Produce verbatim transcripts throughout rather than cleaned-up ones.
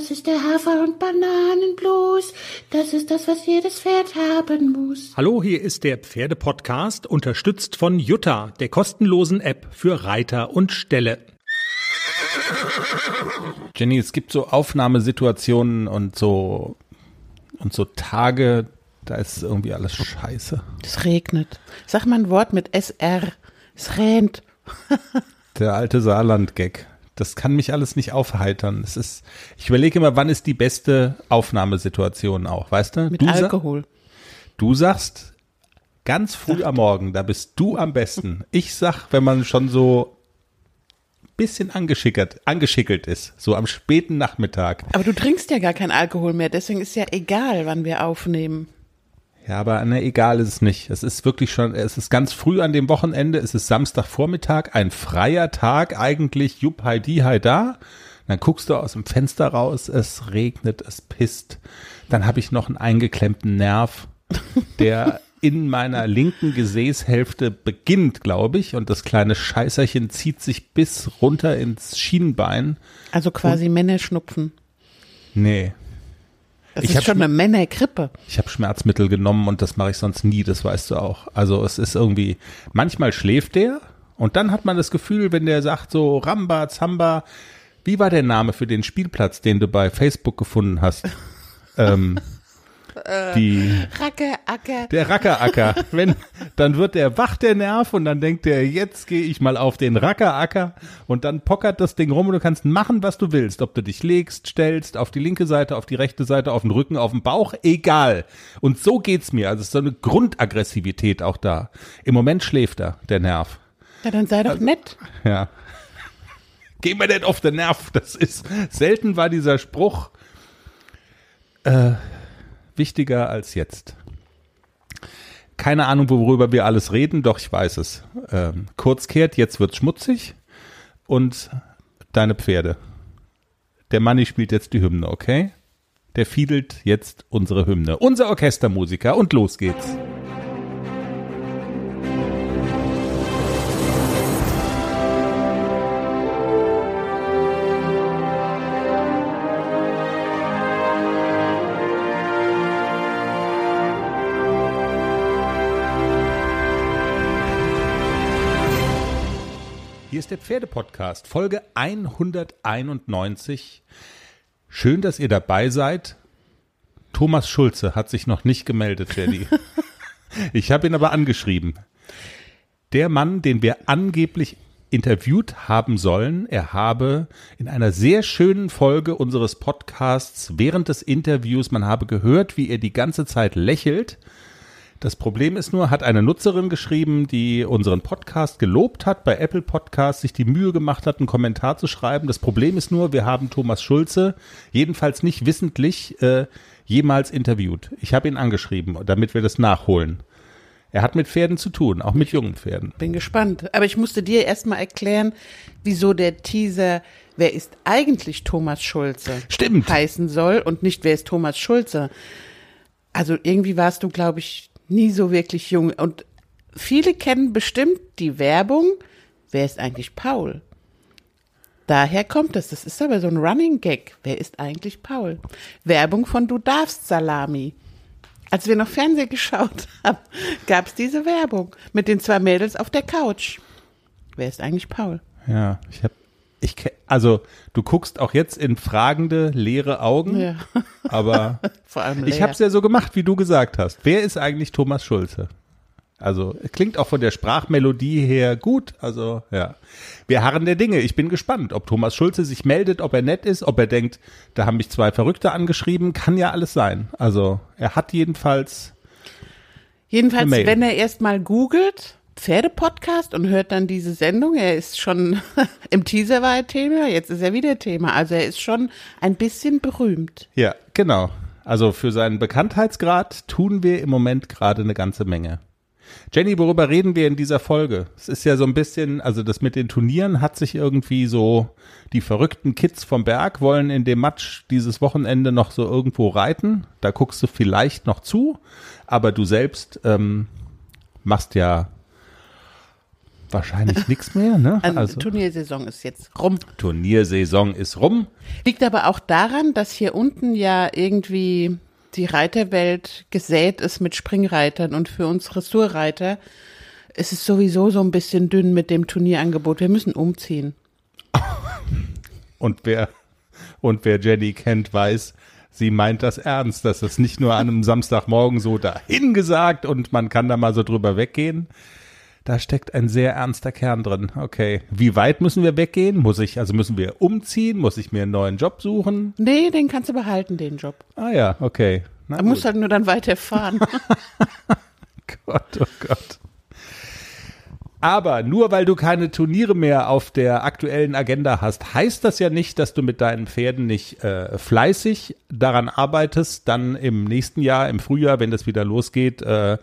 Das ist der Hafer- und Bananenblues. Das ist das, was jedes Pferd haben muss. Hallo, hier ist der Pferdepodcast, unterstützt von Jutta, der kostenlosen App für Reiter und Ställe. Jenny, es gibt so Aufnahmesituationen und so und so Tage, da ist irgendwie alles scheiße. Es regnet. Sag mal ein Wort mit S R. Es rennt. Der alte Saarland-Gag. Das kann mich alles nicht aufheitern. Es ist, ich überlege immer, wann ist die beste Aufnahmesituation auch, weißt du? Mit du Alkohol. Sa- du sagst, ganz früh Sacht. am Morgen, da bist du am besten. Ich sag, wenn man schon so bisschen angeschickert, angeschickelt ist, so am späten Nachmittag. Aber du trinkst ja gar keinen Alkohol mehr, deswegen ist ja egal, wann wir aufnehmen. Ja, aber ne, egal ist es nicht. Es ist wirklich schon, es ist ganz früh an dem Wochenende, es ist Samstagvormittag, ein freier Tag eigentlich, jupp, hi, di, hi, da. Dann guckst du aus dem Fenster raus, es regnet, es pisst. Dann habe ich noch einen eingeklemmten Nerv, der in meiner linken Gesäßhälfte beginnt, glaube ich, und das kleine Scheißerchen zieht sich bis runter ins Schienbein. Also quasi und Männerschnupfen. Nee. Das ich ist schon Schm- eine Männergrippe. Ich habe Schmerzmittel genommen und das mache ich sonst nie, das weißt du auch. Also es ist irgendwie, manchmal schläft der und dann hat man das Gefühl, wenn der sagt so Ramba, Zamba, wie war der Name für den Spielplatz, den du bei Facebook gefunden hast? ähm, Die, Racke, Acker. Der Rackeracker. Wenn, dann wird der wach, der Nerv, und dann denkt er, jetzt gehe ich mal auf den Rackeracker, und dann pockert das Ding rum und du kannst machen, was du willst. Ob du dich legst, stellst, auf die linke Seite, auf die rechte Seite, auf den Rücken, auf den Bauch, egal. Und so geht's mir. Also es ist so eine Grundaggressivität auch da. Im Moment schläft er, der Nerv. Ja, dann sei doch also, nett. Ja. Geh mir nicht auf den Nerv. Das ist, selten war dieser Spruch, äh, wichtiger als jetzt. Keine Ahnung, worüber wir alles reden, doch ich weiß es. Ähm, Kurzkehrt, jetzt wird's schmutzig, und deine Pferde. Der Manni spielt jetzt die Hymne, okay? Der fiedelt jetzt unsere Hymne. Unser Orchestermusiker, und los geht's. Der Pferdepodcast, Folge einhunderteinundneunzig. Schön, dass ihr dabei seid. Thomas Schulze hat sich noch nicht gemeldet, Jenny. Ich habe ihn aber angeschrieben. Der Mann, den wir angeblich interviewt haben sollen, er habe in einer sehr schönen Folge unseres Podcasts während des Interviews, man habe gehört, wie er die ganze Zeit lächelt. Das Problem ist nur, hat eine Nutzerin geschrieben, die unseren Podcast gelobt hat, bei Apple Podcasts sich die Mühe gemacht hat, einen Kommentar zu schreiben. Das Problem ist nur, wir haben Thomas Schulze jedenfalls nicht wissentlich äh, jemals interviewt. Ich habe ihn angeschrieben, damit wir das nachholen. Er hat mit Pferden zu tun, auch mit jungen Pferden. Bin gespannt. Aber ich musste dir erstmal erklären, wieso der Teaser "Wer ist eigentlich Thomas Schulze?" Stimmt. heißen soll und nicht "Wer ist Thomas Schulze?" Also irgendwie warst du, glaube ich, nie so wirklich jung. Und viele kennen bestimmt die Werbung, wer ist eigentlich Paul? Daher kommt das. Das ist aber so ein Running Gag. Wer ist eigentlich Paul? Werbung von Du darfst Salami. Als wir noch Fernsehen geschaut haben, gab es diese Werbung mit den zwei Mädels auf der Couch. Wer ist eigentlich Paul? Ja, ich habe Ich, also, du guckst auch jetzt in fragende, leere Augen, ja. Aber vor allem ich habe es ja so gemacht, wie du gesagt hast. Wer ist eigentlich Thomas Schulze? Also, klingt auch von der Sprachmelodie her gut, also, ja. Wir harren der Dinge. Ich bin gespannt, ob Thomas Schulze sich meldet, ob er nett ist, ob er denkt, da haben mich zwei Verrückte angeschrieben, kann ja alles sein. Also, er hat jedenfalls Jedenfalls, wenn er erstmal googelt Pferdepodcast und hört dann diese Sendung. Er ist schon, im Teaser war er Thema, jetzt ist er wieder Thema. Also er ist schon ein bisschen berühmt. Ja, genau. Also für seinen Bekanntheitsgrad tun wir im Moment gerade eine ganze Menge. Jenny, worüber reden wir in dieser Folge? Es ist ja so ein bisschen, also das mit den Turnieren hat sich irgendwie so, die verrückten Kids vom Berg wollen in dem Matsch dieses Wochenende noch so irgendwo reiten. Da guckst du vielleicht noch zu, aber du selbst ähm, machst ja wahrscheinlich nichts mehr, ne? Also Turniersaison ist jetzt rum. Turniersaison ist rum. Liegt aber auch daran, dass hier unten ja irgendwie die Reiterwelt gesät ist mit Springreitern und für uns Dressurreiter ist es sowieso so ein bisschen dünn mit dem Turnierangebot. Wir müssen umziehen. Und wer, und wer Jenny kennt, weiß, sie meint das ernst, dass es nicht nur an einem Samstagmorgen so dahingesagt und man kann da mal so drüber weggehen. Da steckt ein sehr ernster Kern drin. Okay, wie weit müssen wir weggehen? Muss ich, also müssen wir umziehen? Muss ich mir einen neuen Job suchen? Nee, den kannst du behalten, den Job. Ah ja, okay. Man muss halt nur dann weiterfahren. Gott, oh Gott. Aber nur weil du keine Turniere mehr auf der aktuellen Agenda hast, heißt das ja nicht, dass du mit deinen Pferden nicht äh, fleißig daran arbeitest, dann im nächsten Jahr, im Frühjahr, wenn das wieder losgeht, äh,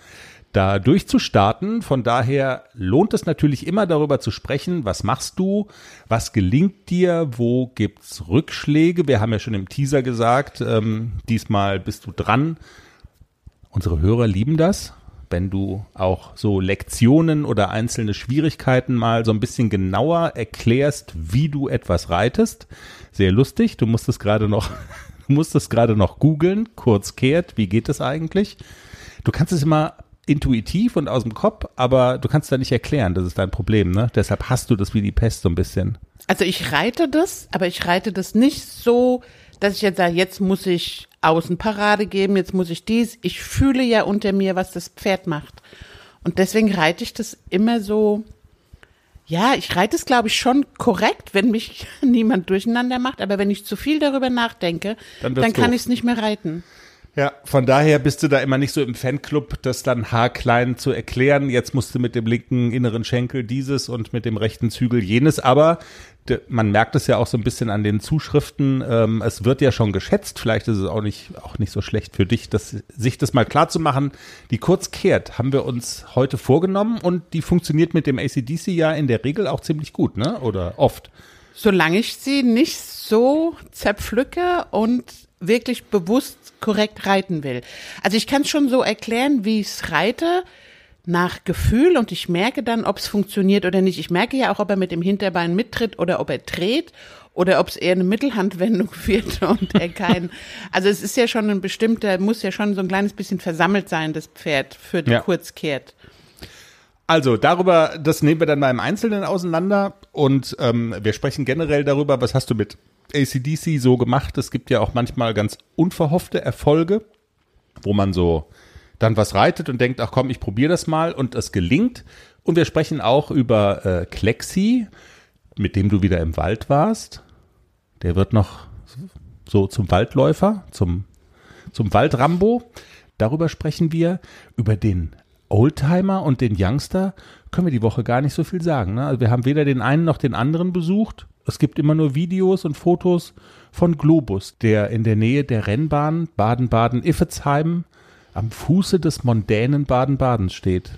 da durchzustarten. Von daher lohnt es natürlich immer darüber zu sprechen, was machst du, was gelingt dir, wo gibt's Rückschläge. Wir haben ja schon im Teaser gesagt, ähm, diesmal bist du dran. Unsere Hörer lieben das, wenn du auch so Lektionen oder einzelne Schwierigkeiten mal so ein bisschen genauer erklärst, wie du etwas reitest. Sehr lustig, du musstest gerade noch, du musstest gerade noch googeln, Kurzkehrt, wie geht das eigentlich? Du kannst es immer intuitiv und aus dem Kopf, aber du kannst da nicht erklären, das ist dein Problem, ne? Deshalb hast du das wie die Pest so ein bisschen. Also ich reite das, aber ich reite das nicht so, dass ich jetzt sage, jetzt muss ich Außenparade geben, jetzt muss ich dies. Ich fühle ja unter mir, was das Pferd macht. Und deswegen reite ich das immer so, ja, ich reite es, glaube ich, schon korrekt, wenn mich niemand durcheinander macht. Aber wenn ich zu viel darüber nachdenke, dann, dann kann ich es nicht mehr reiten. Ja, von daher bist du da immer nicht so im Fanclub, das dann haarklein zu erklären. Jetzt musst du mit dem linken inneren Schenkel dieses und mit dem rechten Zügel jenes. Aber man merkt es ja auch so ein bisschen an den Zuschriften. Ähm, es wird ja schon geschätzt. Vielleicht ist es auch nicht, auch nicht so schlecht für dich, das, sich das mal klar zu machen. Die Kurzkehrt haben wir uns heute vorgenommen und die funktioniert mit dem A C D C ja in der Regel auch ziemlich gut, ne? Oder oft. Solange ich sie nicht so zerpflücke und wirklich bewusst korrekt reiten will. Also ich kann es schon so erklären, wie ich es reite, nach Gefühl und ich merke dann, ob es funktioniert oder nicht. Ich merke ja auch, ob er mit dem Hinterbein mittritt oder ob er dreht oder ob es eher eine Mittelhandwendung wird und er keinen. Also es ist ja schon ein bestimmter, muss ja schon so ein kleines bisschen versammelt sein, das Pferd für die ja. Kurzkehrt. Also darüber, das nehmen wir dann mal im Einzelnen auseinander und ähm, wir sprechen generell darüber, was hast du mit A C D C so gemacht. Es gibt ja auch manchmal ganz unverhoffte Erfolge, wo man so dann was reitet und denkt, ach komm, ich probiere das mal und es gelingt. Und wir sprechen auch über äh, Klexi, mit dem du wieder im Wald warst. Der wird noch so zum Waldläufer, zum, zum Waldrambo. Darüber sprechen wir, über den Oldtimer und den Youngster können wir die Woche gar nicht so viel sagen, ne? Also wir haben weder den einen noch den anderen besucht. Es gibt immer nur Videos und Fotos von Globus, der in der Nähe der Rennbahn Baden-Baden-Iffezheim am Fuße des mondänen Baden-Badens steht.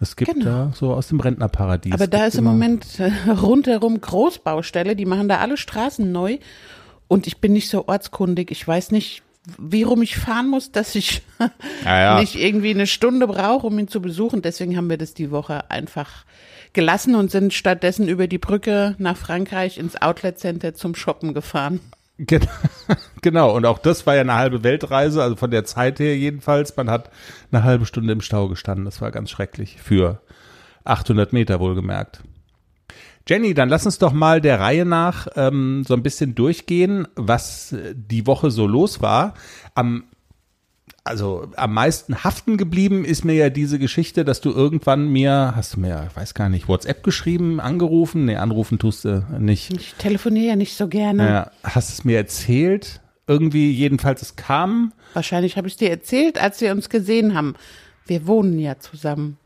Es gibt genau. Da so aus dem Rentnerparadies. Aber da ist im Moment rundherum Großbaustelle, die machen da alle Straßen neu und ich bin nicht so ortskundig, ich weiß nicht, wie rum ich fahren muss, dass ich ja, ja. nicht irgendwie eine Stunde brauche, um ihn zu besuchen. Deswegen haben wir das die Woche einfach gelassen und sind stattdessen über die Brücke nach Frankreich ins Outlet Center zum Shoppen gefahren. Genau, und auch das war ja eine halbe Weltreise, also von der Zeit her jedenfalls. Man hat eine halbe Stunde im Stau gestanden. Das war ganz schrecklich für achthundert Meter wohlgemerkt. Jenny, dann lass uns doch mal der Reihe nach ähm, so ein bisschen durchgehen, was die Woche so los war. Am, also am meisten haften geblieben ist mir ja diese Geschichte, dass du irgendwann mir, hast du mir, ich weiß gar nicht, WhatsApp geschrieben, angerufen? Nee, anrufen tust du nicht. Ich telefoniere ja nicht so gerne. Ja, hast es mir erzählt? Irgendwie jedenfalls, es kam. Wahrscheinlich habe ich es dir erzählt, als wir uns gesehen haben. Wir wohnen ja zusammen.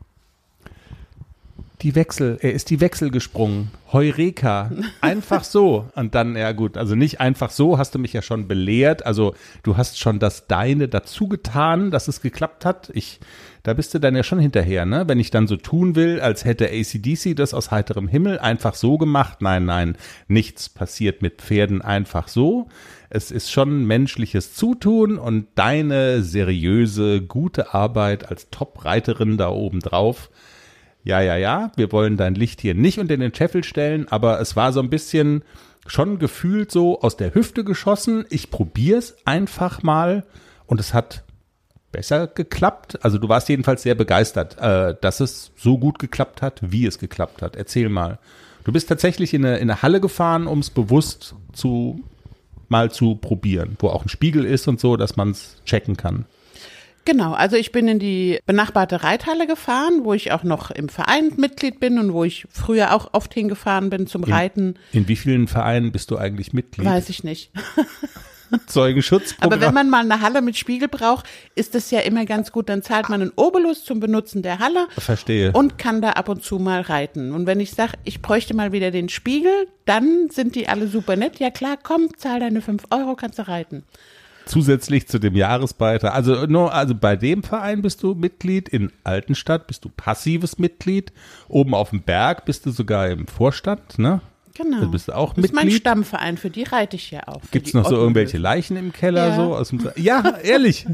Die Wechsel, er ist die Wechsel gesprungen. Heureka. Einfach so. Und dann, ja gut, also nicht einfach so, hast du mich ja schon belehrt. Also du hast schon das Deine dazu getan, dass es geklappt hat. Ich, da bist du dann ja schon hinterher, ne? Wenn ich dann so tun will, als hätte A C D C das aus heiterem Himmel einfach so gemacht. Nein, nein, nichts passiert mit Pferden einfach so. Es ist schon menschliches Zutun und deine seriöse, gute Arbeit als Top-Reiterin da oben drauf ja, ja, ja, wir wollen dein Licht hier nicht unter den Scheffel stellen, aber es war so ein bisschen schon gefühlt so aus der Hüfte geschossen. Ich probier's einfach mal und es hat besser geklappt. Also du warst jedenfalls sehr begeistert, äh, dass es so gut geklappt hat, wie es geklappt hat. Erzähl mal. Du bist tatsächlich in eine, in eine Halle gefahren, um es bewusst zu mal zu probieren, wo auch ein Spiegel ist und so, dass man es checken kann. Genau, also ich bin in die benachbarte Reithalle gefahren, wo ich auch noch im Verein Mitglied bin und wo ich früher auch oft hingefahren bin zum Reiten. In, in wie vielen Vereinen bist du eigentlich Mitglied? Weiß ich nicht. Zeugenschutzprogramm. Aber wenn man mal eine Halle mit Spiegel braucht, ist das ja immer ganz gut. Dann zahlt man einen Obolus zum Benutzen der Halle. Verstehe. Und kann da ab und zu mal reiten. Und wenn ich sage, ich bräuchte mal wieder den Spiegel, dann sind die alle super nett. Ja klar, komm, zahl deine fünf Euro, kannst du reiten. Zusätzlich zu dem Jahresbeitrag. Also, nur, also bei dem Verein bist du Mitglied, in Altenstadt bist du passives Mitglied, oben auf dem Berg bist du sogar im Vorstand, ne? Genau. Bist du auch Mitglied? Das ist mein Stammverein, für die reite ich ja auch. Gibt es noch so irgendwelche Leichen im Keller? Ja, so aus dem, ja, ehrlich.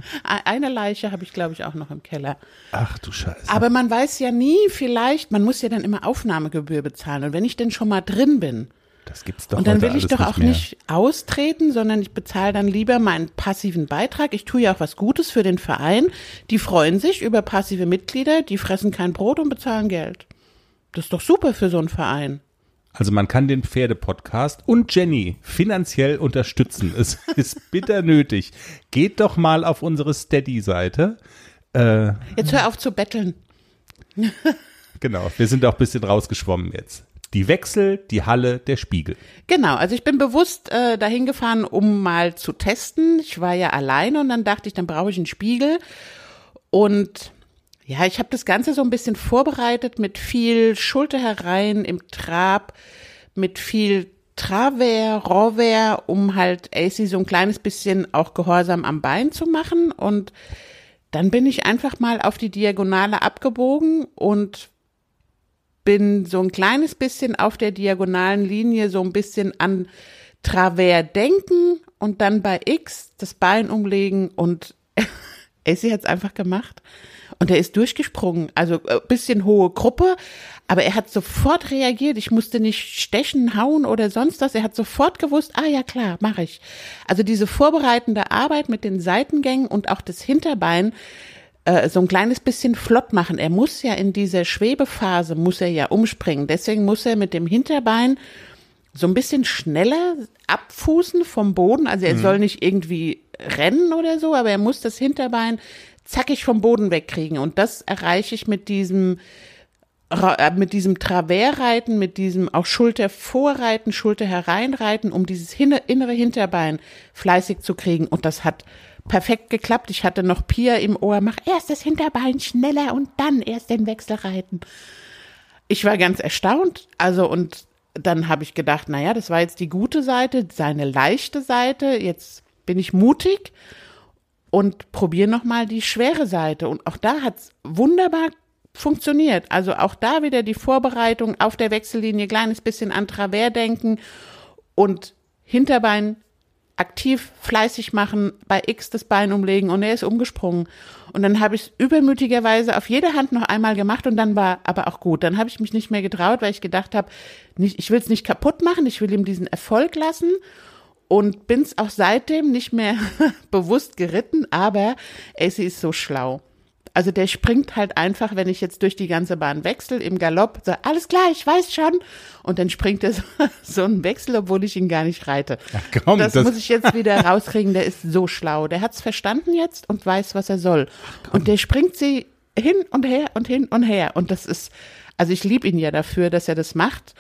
Eine Leiche habe ich, glaube ich, auch noch im Keller. Ach du Scheiße. Aber man weiß ja nie, vielleicht, man muss ja dann immer Aufnahmegebühr bezahlen. Und wenn ich denn schon mal drin bin, das gibt's doch. Und dann will ich doch auch nicht austreten, sondern ich bezahle dann lieber meinen passiven Beitrag. Ich tue ja auch was Gutes für den Verein. Die freuen sich über passive Mitglieder, die fressen kein Brot und bezahlen Geld. Das ist doch super für so einen Verein. Also man kann den Pferdepodcast und Jenny finanziell unterstützen. Es ist bitter nötig. Geht doch mal auf unsere Steady-Seite. Äh, jetzt hör auf zu betteln. Genau, wir sind auch ein bisschen rausgeschwommen jetzt. Die Wechsel, die Halle, der Spiegel. Genau, also ich bin bewusst äh, dahin gefahren, um mal zu testen. Ich war ja alleine und dann dachte ich, dann brauche ich einen Spiegel. Und ja, ich habe das Ganze so ein bisschen vorbereitet mit viel Schulter herein im Trab, mit viel Travers, Revers, um halt A C so ein kleines bisschen auch gehorsam am Bein zu machen. Und dann bin ich einfach mal auf die Diagonale abgebogen und bin so ein kleines bisschen auf der diagonalen Linie so ein bisschen an Travers denken und dann bei X das Bein umlegen und A C hat's einfach gemacht. Und er ist durchgesprungen, also ein bisschen hohe Gruppe, aber er hat sofort reagiert. Ich musste nicht stechen, hauen oder sonst was. Er hat sofort gewusst, ah ja klar, mache ich. Also diese vorbereitende Arbeit mit den Seitengängen und auch das Hinterbein äh, so ein kleines bisschen flott machen. Er muss ja in dieser Schwebephase, muss er ja umspringen. Deswegen muss er mit dem Hinterbein so ein bisschen schneller abfußen vom Boden. Also er mhm. soll nicht irgendwie rennen oder so, aber er muss das Hinterbein zackig vom Boden wegkriegen. Und das erreiche ich mit diesem, mit diesem Traversreiten, mit diesem auch Schulter vorreiten, Schulter hereinreiten, um dieses innere Hinterbein fleißig zu kriegen. Und das hat perfekt geklappt. Ich hatte noch Pia im Ohr, mach erst das Hinterbein schneller und dann erst den Wechsel reiten. Ich war ganz erstaunt. Also, und dann habe ich gedacht, naja, das war jetzt die gute Seite, seine leichte Seite. Jetzt bin ich mutig. Und probiere nochmal die schwere Seite. Und auch da hat es wunderbar funktioniert. Also auch da wieder die Vorbereitung auf der Wechsellinie, kleines bisschen an Travers denken und Hinterbein aktiv fleißig machen, bei X das Bein umlegen und er ist umgesprungen. Und dann habe ich es übermütigerweise auf jede Hand noch einmal gemacht und dann war aber auch gut. Dann habe ich mich nicht mehr getraut, weil ich gedacht habe, nicht, ich will es nicht kaputt machen, ich will ihm diesen Erfolg lassen. Und bin es auch seitdem nicht mehr bewusst geritten, aber A C ist so schlau. Also der springt halt einfach, wenn ich jetzt durch die ganze Bahn wechsle, im Galopp, so, alles klar, ich weiß schon. Und dann springt er so, so einen Wechsel, obwohl ich ihn gar nicht reite. Ach komm, das, das muss ich jetzt wieder rauskriegen, der ist so schlau. Der hat es verstanden jetzt und weiß, was er soll. Ach, und der springt sie hin und her und hin und her. Und das ist, also ich liebe ihn ja dafür, dass er das macht.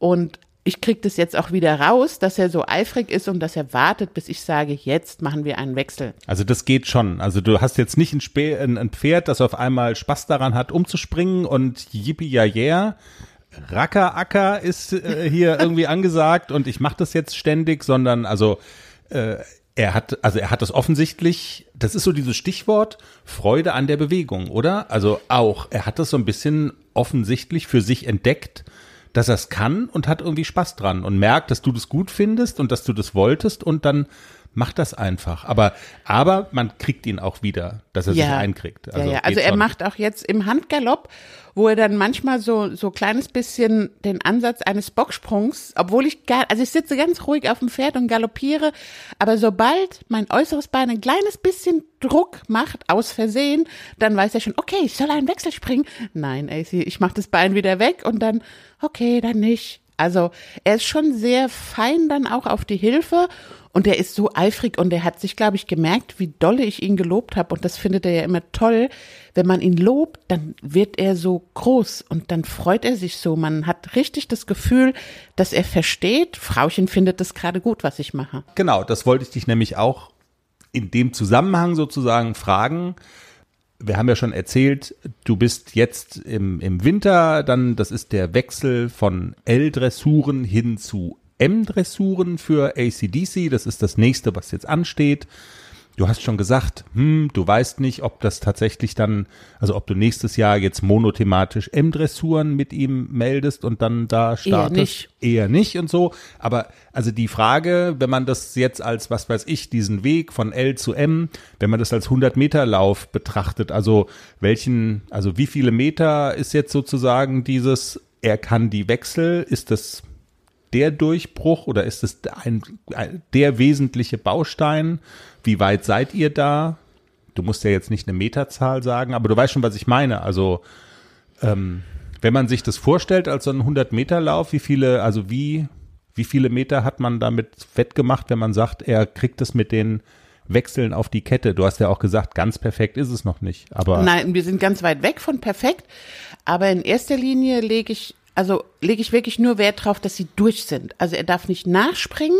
Und ich kriege das jetzt auch wieder raus, dass er so eifrig ist und dass er wartet, bis ich sage, jetzt machen wir einen Wechsel. Also das geht schon. Also du hast jetzt nicht ein, Spä- ein Pferd, das auf einmal Spaß daran hat, umzuspringen und yippie ja yeah, Racker Acker ist äh, hier irgendwie angesagt und ich mache das jetzt ständig, sondern also äh, er hat, also er hat das offensichtlich, das ist so dieses Stichwort Freude an der Bewegung, oder? Also auch, er hat das so ein bisschen offensichtlich für sich entdeckt, dass er es kann und hat irgendwie Spaß dran und merkt, dass du das gut findest und dass du das wolltest und dann macht das einfach. Aber, aber man kriegt ihn auch wieder, dass er ja. sich einkriegt. Also, ja, ja. also er macht auch jetzt im Handgalopp, wo er dann manchmal so so kleines bisschen den Ansatz eines Bocksprungs, obwohl ich gar, also ich sitze ganz ruhig auf dem Pferd und galoppiere, aber sobald mein äußeres Bein ein kleines bisschen Druck macht, aus Versehen, dann weiß er schon, okay, ich soll einen Wechsel springen. Nein, A C, ich mache das Bein wieder weg und dann, okay, dann nicht. Also er ist schon sehr fein dann auch auf die Hilfe und er ist so eifrig und er hat sich, glaube ich, gemerkt, wie dolle ich ihn gelobt habe und das findet er ja immer toll. Wenn man ihn lobt, dann wird er so groß und dann freut er sich so. Man hat richtig das Gefühl, dass er versteht, Frauchen findet das gerade gut, was ich mache. Genau, das wollte ich dich nämlich auch in dem Zusammenhang sozusagen fragen. Wir haben ja schon erzählt, du bist jetzt im, im Winter, dann das ist der Wechsel von L-Dressuren hin zu M-Dressuren für A C D C, das ist das nächste, was jetzt ansteht. Du hast schon gesagt, hm, du weißt nicht, ob das tatsächlich dann, also ob du nächstes Jahr jetzt monothematisch M-Dressuren mit ihm meldest und dann da startest. Eher nicht. Eher nicht und so, aber also die Frage, wenn man das jetzt als, was weiß ich, diesen Weg von L zu M, wenn man das als hundert-Meter-Lauf betrachtet, also welchen, also wie viele Meter ist jetzt sozusagen dieses, er kann die Wechsel, ist das der Durchbruch oder ist es ein, ein, der wesentliche Baustein? Wie weit seid ihr da? Du musst ja jetzt nicht eine Meterzahl sagen, aber du weißt schon, was ich meine. Also ähm, wenn man sich das vorstellt als so einen hundert-Meter-Lauf, wie viele, also wie, wie viele Meter hat man damit wettgemacht, wenn man sagt, er kriegt es mit den Wechseln auf die Kette? Du hast ja auch gesagt, ganz perfekt ist es noch nicht. Aber nein, wir sind ganz weit weg von perfekt, aber in erster Linie lege ich Also lege ich wirklich nur Wert drauf, dass sie durch sind. Also er darf nicht nachspringen,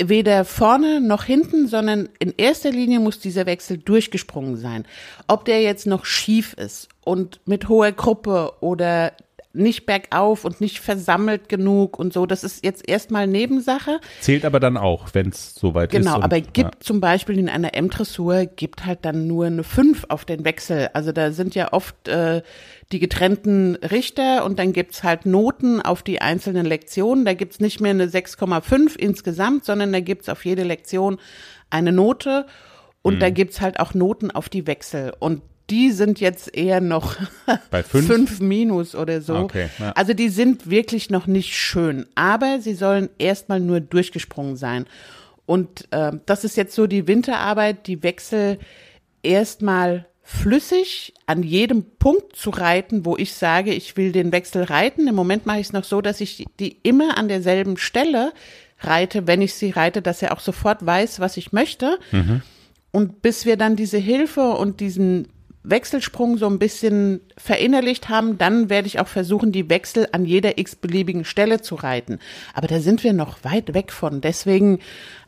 weder vorne noch hinten, sondern in erster Linie muss dieser Wechsel durchgesprungen sein. Ob der jetzt noch schief ist und mit hoher Gruppe oder nicht bergauf und nicht versammelt genug und so, das ist jetzt erstmal Nebensache. Zählt aber dann auch, wenn es soweit genau, ist. Genau, aber und, gibt ja. zum Beispiel in einer M-Dressur, gibt halt dann nur eine fünf auf den Wechsel. Also da sind ja oft äh, die getrennten Richter und dann gibt's halt Noten auf die einzelnen Lektionen. Da gibt's nicht mehr eine sechs Komma fünf insgesamt, sondern da gibt's auf jede Lektion eine Note und mhm. da gibt's halt auch Noten auf die Wechsel und die sind jetzt eher noch bei fünf? fünf minus oder so. Okay, ja. Also die sind wirklich noch nicht schön, aber sie sollen erstmal nur durchgesprungen sein. Und äh, das ist jetzt so die Winterarbeit, die Wechsel erstmal flüssig an jedem Punkt zu reiten, wo ich sage, ich will den Wechsel reiten. Im Moment mache ich es noch so, dass ich die immer an derselben Stelle reite, wenn ich sie reite, dass er auch sofort weiß, was ich möchte. Mhm. Und bis wir dann diese Hilfe und diesen Wechselsprung so ein bisschen verinnerlicht haben, dann werde ich auch versuchen, die Wechsel an jeder x-beliebigen Stelle zu reiten. Aber da sind wir noch weit weg von. Deswegen,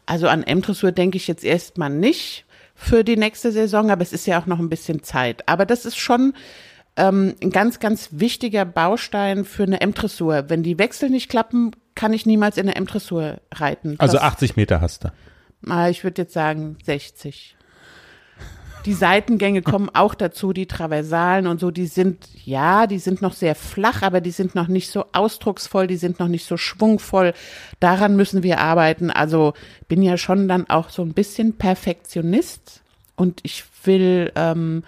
also an M-Dressur denke ich jetzt erstmal nicht für die nächste Saison, aber es ist ja auch noch ein bisschen Zeit. Aber das ist schon ähm, ein ganz, ganz wichtiger Baustein für eine M-Dressur. Wenn die Wechsel nicht klappen, kann ich niemals in der M-Dressur reiten. Also das, achtzig Meter hast du? Ich würde jetzt sagen sechzig. Die Seitengänge kommen auch dazu, die Traversalen und so, die sind, ja, die sind noch sehr flach, aber die sind noch nicht so ausdrucksvoll, die sind noch nicht so schwungvoll. Daran müssen wir arbeiten. Also bin ja schon dann auch so ein bisschen Perfektionist und ich will ähm,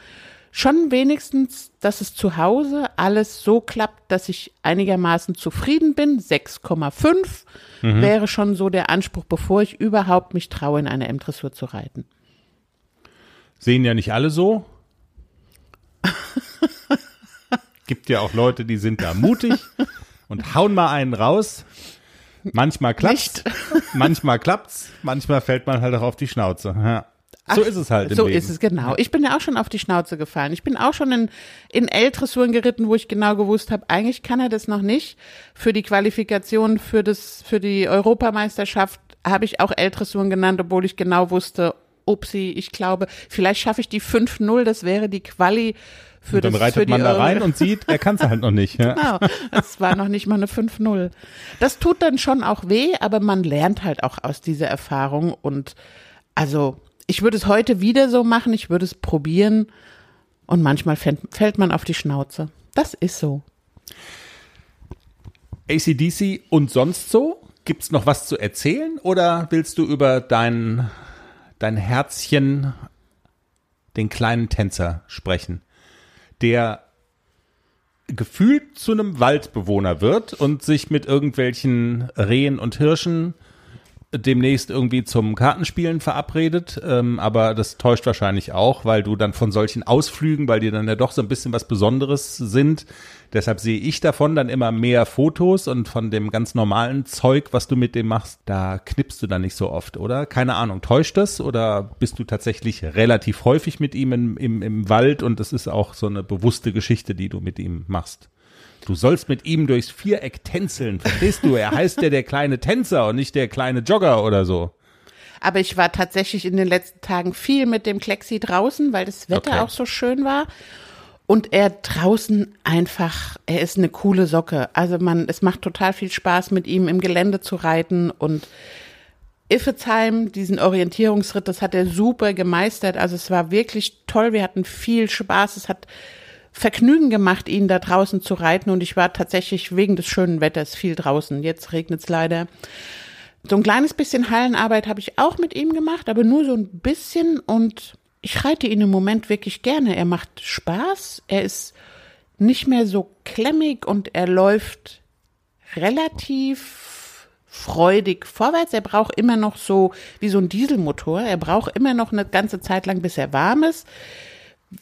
schon wenigstens, dass es zu Hause alles so klappt, dass ich einigermaßen zufrieden bin. sechs Komma fünf mhm. wäre schon so der Anspruch, bevor ich überhaupt mich traue, in eine M-Dressur zu reiten. Sehen ja nicht alle so. Gibt ja auch Leute, die sind da mutig und hauen mal einen raus. Manchmal klappt's, manchmal klappt's, manchmal fällt man halt auch auf die Schnauze. Ja. Ach, so ist es halt im so Leben. So ist es, genau. Ich bin ja auch schon auf die Schnauze gefallen. Ich bin auch schon in, in L-Dressuren geritten, wo ich genau gewusst habe, eigentlich kann er das noch nicht. Für die Qualifikation, für, das, für die Europameisterschaft habe ich auch L-Dressuren genannt, obwohl ich genau wusste, Upsi, ich glaube, vielleicht schaffe ich die fünf null, das wäre die Quali für das. Und dann das, reitet man da rein und sieht, er kann es halt noch nicht. Ja. Genau, das war noch nicht mal eine fünf null. Das tut dann schon auch weh, aber man lernt halt auch aus dieser Erfahrung und also ich würde es heute wieder so machen, ich würde es probieren und manchmal fällt, fällt man auf die Schnauze. Das ist so. A C D C und sonst so? Gibt's noch was zu erzählen oder willst du über dein, dein Herzchen, den kleinen Tänzer, sprechen, der gefühlt zu einem Waldbewohner wird und sich mit irgendwelchen Rehen und Hirschen demnächst irgendwie zum Kartenspielen verabredet, ähm, aber das täuscht wahrscheinlich auch, weil du dann von solchen Ausflügen, weil die dann ja doch so ein bisschen was Besonderes sind, deshalb sehe ich davon dann immer mehr Fotos und von dem ganz normalen Zeug, was du mit dem machst, da knippst du dann nicht so oft, oder? Keine Ahnung, täuscht das oder bist du tatsächlich relativ häufig mit ihm im, im, im Wald und das ist auch so eine bewusste Geschichte, die du mit ihm machst? Du sollst mit ihm durchs Viereck tänzeln, verstehst du? Er heißt ja der kleine Tänzer und nicht der kleine Jogger oder so. Aber ich war tatsächlich in den letzten Tagen viel mit dem Klexi draußen, weil das Wetter okay. auch so schön war. Und er draußen einfach, er ist eine coole Socke. Also man, es macht total viel Spaß, mit ihm im Gelände zu reiten. Und Iffezheim, diesen Orientierungsritt, das hat er super gemeistert. Also es war wirklich toll, wir hatten viel Spaß, es hat Vergnügen gemacht, ihn da draußen zu reiten und ich war tatsächlich wegen des schönen Wetters viel draußen. Jetzt regnet es leider. So ein kleines bisschen Hallenarbeit habe ich auch mit ihm gemacht, aber nur so ein bisschen und ich reite ihn im Moment wirklich gerne. Er macht Spaß, er ist nicht mehr so klemmig und er läuft relativ freudig vorwärts. Er braucht immer noch so wie so ein Dieselmotor, er braucht immer noch eine ganze Zeit lang, bis er warm ist.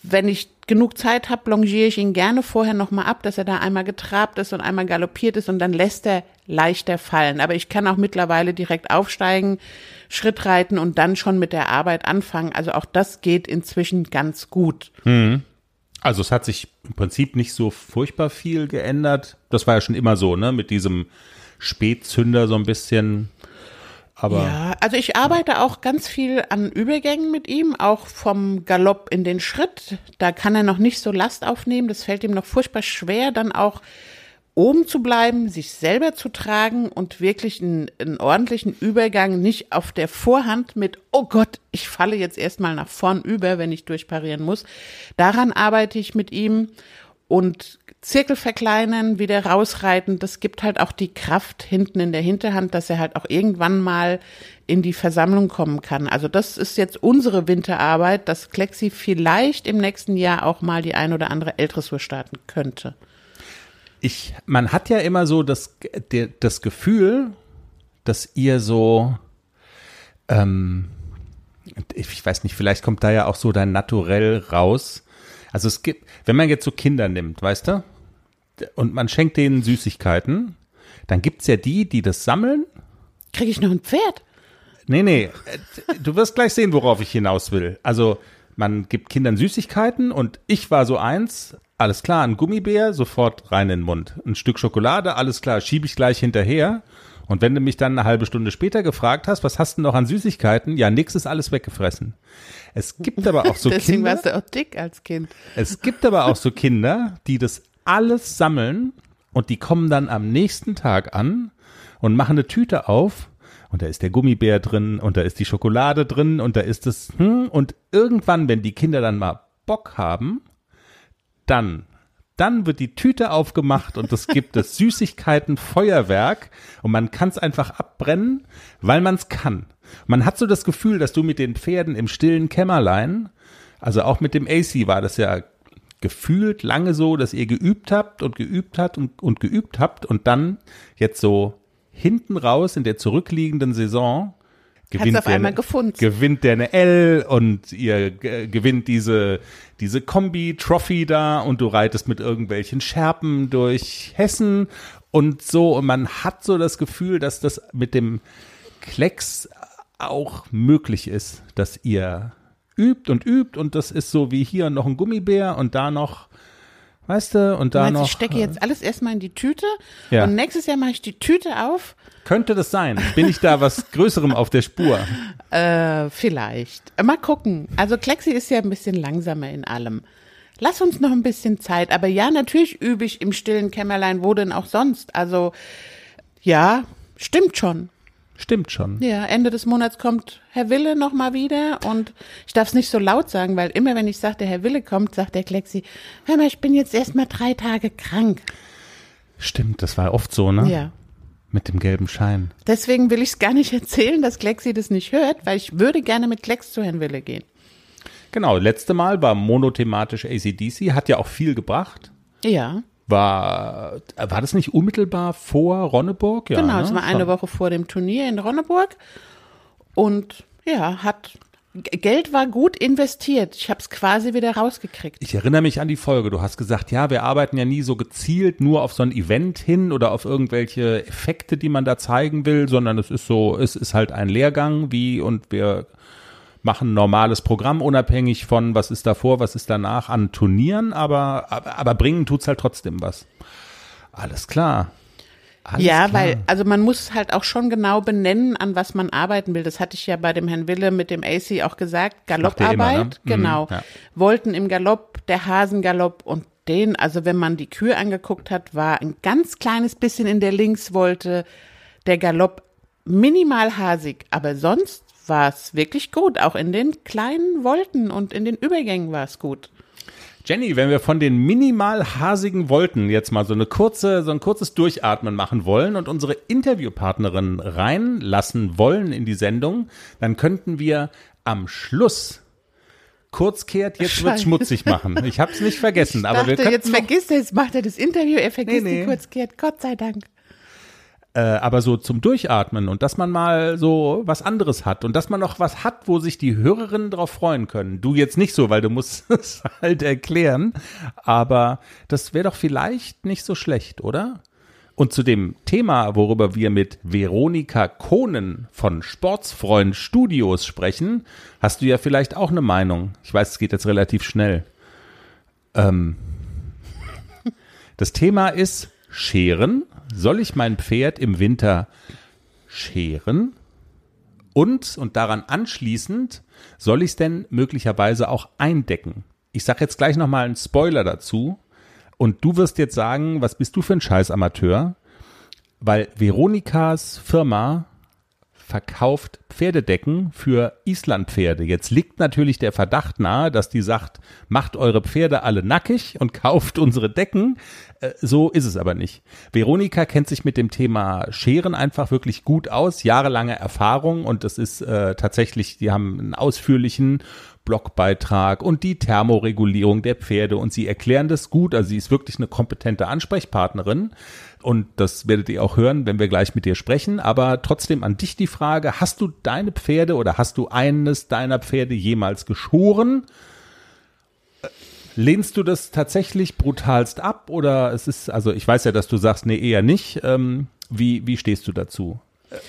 Wenn ich genug Zeit habe, longiere ich ihn gerne vorher nochmal ab, dass er da einmal getrabt ist und einmal galoppiert ist und dann lässt er leichter fallen. Aber ich kann auch mittlerweile direkt aufsteigen, Schritt reiten und dann schon mit der Arbeit anfangen. Also auch das geht inzwischen ganz gut. Hm. Also es hat sich im Prinzip nicht so furchtbar viel geändert. Das war ja schon immer so, ne? Mit diesem Spätzünder so ein bisschen. Aber ja, also ich arbeite auch ganz viel an Übergängen mit ihm, auch vom Galopp in den Schritt. Da kann er noch nicht so Last aufnehmen, das fällt ihm noch furchtbar schwer, dann auch oben zu bleiben, sich selber zu tragen und wirklich einen, einen ordentlichen Übergang nicht auf der Vorhand mit, oh Gott, ich falle jetzt erstmal nach vorn über, wenn ich durchparieren muss. Daran arbeite ich mit ihm und Zirkel verkleinern, wieder rausreiten, das gibt halt auch die Kraft hinten in der Hinterhand, dass er halt auch irgendwann mal in die Versammlung kommen kann. Also das ist jetzt unsere Winterarbeit, dass Klexi vielleicht im nächsten Jahr auch mal die ein oder andere L-Dressur starten könnte. Ich, man hat ja immer so das, das Gefühl, dass ihr so, ähm, ich weiß nicht, vielleicht kommt da ja auch so dein Naturell raus. Also es gibt, wenn man jetzt so Kinder nimmt, weißt du, und man schenkt denen Süßigkeiten, dann gibt's ja die, die das sammeln. Kriege ich noch ein Pferd? Nee, nee, du wirst gleich sehen, worauf ich hinaus will. Also man gibt Kindern Süßigkeiten und ich war so eins, alles klar, ein Gummibär, sofort rein in den Mund. Ein Stück Schokolade, alles klar, schiebe ich gleich hinterher. Und wenn du mich dann eine halbe Stunde später gefragt hast, was hast du noch an Süßigkeiten? Ja, nix, ist alles weggefressen. Es gibt aber auch so Kinder. Deswegen warst du auch dick als Kind. Es gibt aber auch so Kinder, die das alles sammeln und die kommen dann am nächsten Tag an und machen eine Tüte auf und da ist der Gummibär drin und da ist die Schokolade drin und da ist das, hm, und irgendwann, wenn die Kinder dann mal Bock haben, dann Dann wird die Tüte aufgemacht und es gibt das Süßigkeiten-Feuerwerk und man kann es einfach abbrennen, weil man es kann. Man hat so das Gefühl, dass du mit den Pferden im stillen Kämmerlein, also auch mit dem A C war das ja gefühlt lange so, dass ihr geübt habt und geübt habt und, und geübt habt und dann jetzt so hinten raus in der zurückliegenden Saison gewinnt auf der, einmal gefunden. Gewinnt der eine L und ihr g- gewinnt diese, diese Kombi-Trophy da und du reitest mit irgendwelchen Schärpen durch Hessen und so. Und man hat so das Gefühl, dass das mit dem Klecks auch möglich ist, dass ihr übt und übt und das ist so wie hier noch ein Gummibär und da noch, weißt du, und da du meinst, noch. Ich stecke jetzt alles erstmal in die Tüte ja. Und nächstes Jahr mache ich die Tüte auf. Könnte das sein? Bin ich da was Größerem auf der Spur? Äh, vielleicht. Mal gucken. Also Klexi ist ja ein bisschen langsamer in allem. Lass uns noch ein bisschen Zeit. Aber ja, natürlich übe ich im stillen Kämmerlein, wo denn auch sonst. Also ja, stimmt schon. Stimmt schon. Ja, Ende des Monats kommt Herr Wille nochmal wieder und ich darf es nicht so laut sagen, weil immer wenn ich sage, der Herr Wille kommt, sagt der Klexi, hör mal, ich bin jetzt erstmal drei Tage krank. Stimmt, das war oft so, ne? Ja. mit dem gelben Schein. Deswegen will ich es gar nicht erzählen, dass Klexi das nicht hört, weil ich würde gerne mit Klex zu Herrn Wille gehen. Genau, letzte Mal war monothematisch A C D C, hat ja auch viel gebracht. Ja. War, war das nicht unmittelbar vor Ronneburg? Ja, genau, es ne? war eine Woche vor dem Turnier in Ronneburg. Und ja, hat Geld war gut investiert. Ich habe es quasi wieder rausgekriegt. Ich erinnere mich an die Folge. Du hast gesagt, ja, wir arbeiten ja nie so gezielt nur auf so ein Event hin oder auf irgendwelche Effekte, die man da zeigen will, sondern es ist so, es ist halt ein Lehrgang wie und wir machen ein normales Programm, unabhängig von was ist davor, was ist danach an Turnieren, aber, aber, aber bringen tut's halt trotzdem was. Alles klar. Alles ja, klar. Weil, also man muss halt auch schon genau benennen, an was man arbeiten will. Das hatte ich ja bei dem Herrn Wille mit dem A C auch gesagt. Galopparbeit, ne? Genau. Mhm, ja. Wollten im Galopp, der Hasengalopp und den, also wenn man die Kühe angeguckt hat, war ein ganz kleines bisschen in der Linkswolte der Galopp minimal hasig, aber sonst war es wirklich gut. Auch in den kleinen Wolten und in den Übergängen war es gut. Jenny, wenn wir von den minimal hasigen Wolten jetzt mal so eine kurze, so ein kurzes Durchatmen machen wollen und unsere Interviewpartnerin reinlassen wollen in die Sendung, dann könnten wir am Schluss Kurzkehrt, jetzt wird's schmutzig machen. Ich hab's nicht vergessen, ich aber dachte, wir können. Jetzt vergisst er, jetzt macht er das Interview, er vergisst nee, nee. die Kurzkehrt, Gott sei Dank. Äh, aber so zum Durchatmen und dass man mal so was anderes hat und dass man noch was hat, wo sich die Hörerinnen drauf freuen können. Du jetzt nicht so, weil du musst es halt erklären, aber das wäre doch vielleicht nicht so schlecht, oder? Und zu dem Thema, worüber wir mit Veronika Conen von Sportsfreund Studios sprechen, hast du ja vielleicht auch eine Meinung. Ich weiß, es geht jetzt relativ schnell. Ähm, das Thema ist Scheren. Soll ich mein Pferd im Winter scheren? Und, und daran anschließend, soll ich es denn möglicherweise auch eindecken? Ich sage jetzt gleich nochmal einen Spoiler dazu. Und du wirst jetzt sagen, was bist du für ein Scheißamateur? Weil Veronikas Firma verkauft Pferdedecken für Islandpferde. Jetzt liegt natürlich der Verdacht nahe, dass die sagt, macht eure Pferde alle nackig und kauft unsere Decken. Äh, so ist es aber nicht. Veronika kennt sich mit dem Thema Scheren einfach wirklich gut aus, jahrelange Erfahrung und das ist äh, tatsächlich, die haben einen ausführlichen Blogbeitrag und die Thermoregulierung der Pferde und sie erklären das gut, also sie ist wirklich eine kompetente Ansprechpartnerin und das werdet ihr auch hören, wenn wir gleich mit dir sprechen, aber trotzdem an dich die Frage, hast du deine Pferde oder hast du eines deiner Pferde jemals geschoren? Lehnst du das tatsächlich brutalst ab oder es ist, also ich weiß ja, dass du sagst, nee, eher nicht, ähm, wie, wie stehst du dazu?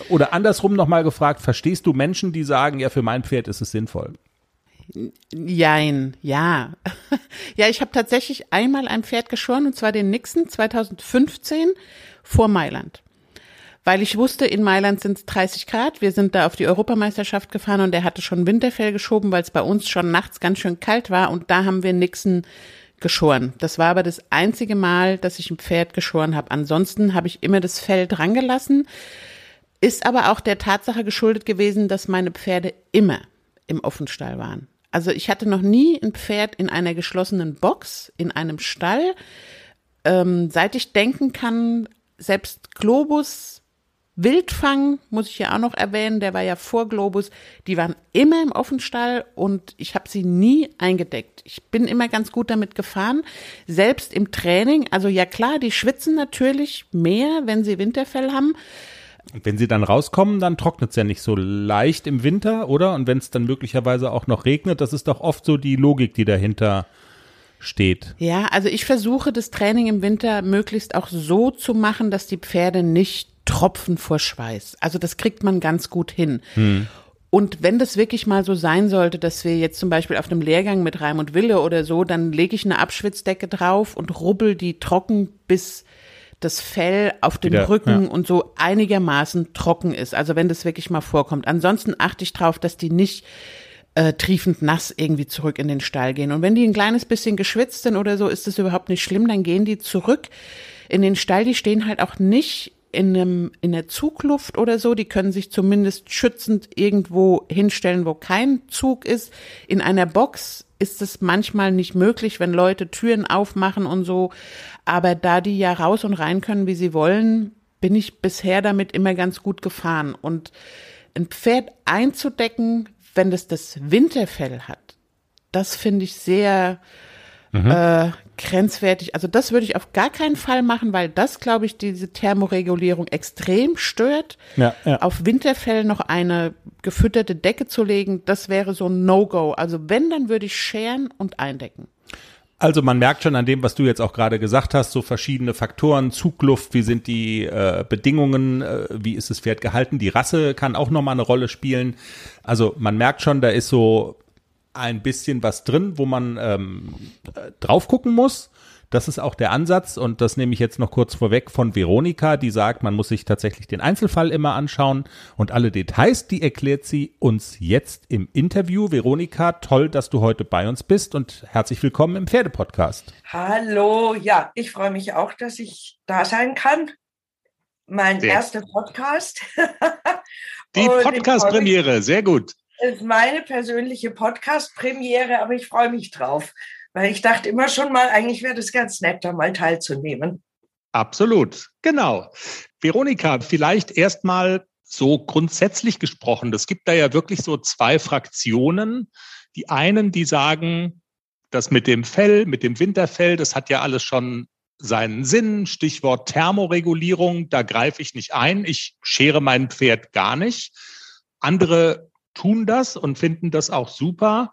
Oder andersrum nochmal gefragt, verstehst du Menschen, die sagen, ja, für mein Pferd ist es sinnvoll? Jein, ja. Ja, ich habe tatsächlich einmal ein Pferd geschoren, und zwar den Nixon zwanzig fünfzehn vor Mailand. Weil ich wusste, in Mailand sind es dreißig Grad, wir sind da auf die Europameisterschaft gefahren und er hatte schon Winterfell geschoben, weil es bei uns schon nachts ganz schön kalt war und da haben wir Nixon geschoren. Das war aber das einzige Mal, dass ich ein Pferd geschoren habe. Ansonsten habe ich immer das Fell dran gelassen, ist aber auch der Tatsache geschuldet gewesen, dass meine Pferde immer im Offenstall waren. Also ich hatte noch nie ein Pferd in einer geschlossenen Box, in einem Stall. Ähm, seit ich denken kann, selbst Globus, Wildfang, muss ich ja auch noch erwähnen, der war ja vor Globus, die waren immer im Offenstall und ich habe sie nie eingedeckt. Ich bin immer ganz gut damit gefahren, selbst im Training. Also ja klar, die schwitzen natürlich mehr, wenn sie Winterfell haben. Und wenn sie dann rauskommen, dann trocknet es ja nicht so leicht im Winter, oder? Und wenn es dann möglicherweise auch noch regnet, das ist doch oft so die Logik, die dahinter steht. Ja, also ich versuche das Training im Winter möglichst auch so zu machen, dass die Pferde nicht tropfen vor Schweiß. Also das kriegt man ganz gut hin. Hm. Und wenn das wirklich mal so sein sollte, dass wir jetzt zum Beispiel auf einem Lehrgang mit Raimund Wille oder so, dann lege ich eine Abschwitzdecke drauf und rubbel die trocken bis das Fell auf dem Wieder, Rücken ja. und so einigermaßen trocken ist. Also wenn das wirklich mal vorkommt. Ansonsten achte ich drauf, dass die nicht äh, triefend nass irgendwie zurück in den Stall gehen. Und wenn die ein kleines bisschen geschwitzt sind oder so, ist das überhaupt nicht schlimm. Dann gehen die zurück in den Stall. Die stehen halt auch nicht in einem, in der Zugluft oder so. Die können sich zumindest schützend irgendwo hinstellen, wo kein Zug ist. In einer Box ist es manchmal nicht möglich, wenn Leute Türen aufmachen und so. Aber da die ja raus und rein können, wie sie wollen, bin ich bisher damit immer ganz gut gefahren. Und ein Pferd einzudecken, wenn das das Winterfell hat, das finde ich sehr mhm. äh, grenzwertig. Also das würde ich auf gar keinen Fall machen, weil das, glaube ich, diese Thermoregulierung extrem stört. Ja, ja. Auf Winterfell noch eine gefütterte Decke zu legen, das wäre so ein No-Go. Also wenn, dann würde ich scheren und eindecken. Also man merkt schon an dem, was du jetzt auch gerade gesagt hast, so verschiedene Faktoren, Zugluft, wie sind die äh, Bedingungen, äh, wie ist das Pferd gehalten, die Rasse kann auch nochmal eine Rolle spielen. Also man merkt schon, da ist so ein bisschen was drin, wo man ähm, drauf gucken muss. Das ist auch der Ansatz, und das nehme ich jetzt noch kurz vorweg von Veronika, die sagt, man muss sich tatsächlich den Einzelfall immer anschauen, und alle Details, die erklärt sie uns jetzt im Interview. Veronika, toll, dass du heute bei uns bist, und herzlich willkommen im Pferdepodcast. Hallo, ja, ich freue mich auch, dass ich da sein kann. Mein sehr. erster Podcast. Die Podcast-Premiere, sehr gut. Das ist meine persönliche Podcast-Premiere, aber ich freue mich drauf. Weil ich dachte immer schon mal, eigentlich wäre das ganz nett, da mal teilzunehmen. Absolut, genau. Veronika, vielleicht erst mal so grundsätzlich gesprochen. Es gibt da ja wirklich so zwei Fraktionen. Die einen, die sagen, das mit dem Fell, mit dem Winterfell, das hat ja alles schon seinen Sinn. Stichwort Thermoregulierung, da greife ich nicht ein. Ich schere mein Pferd gar nicht. Andere tun das und finden das auch super.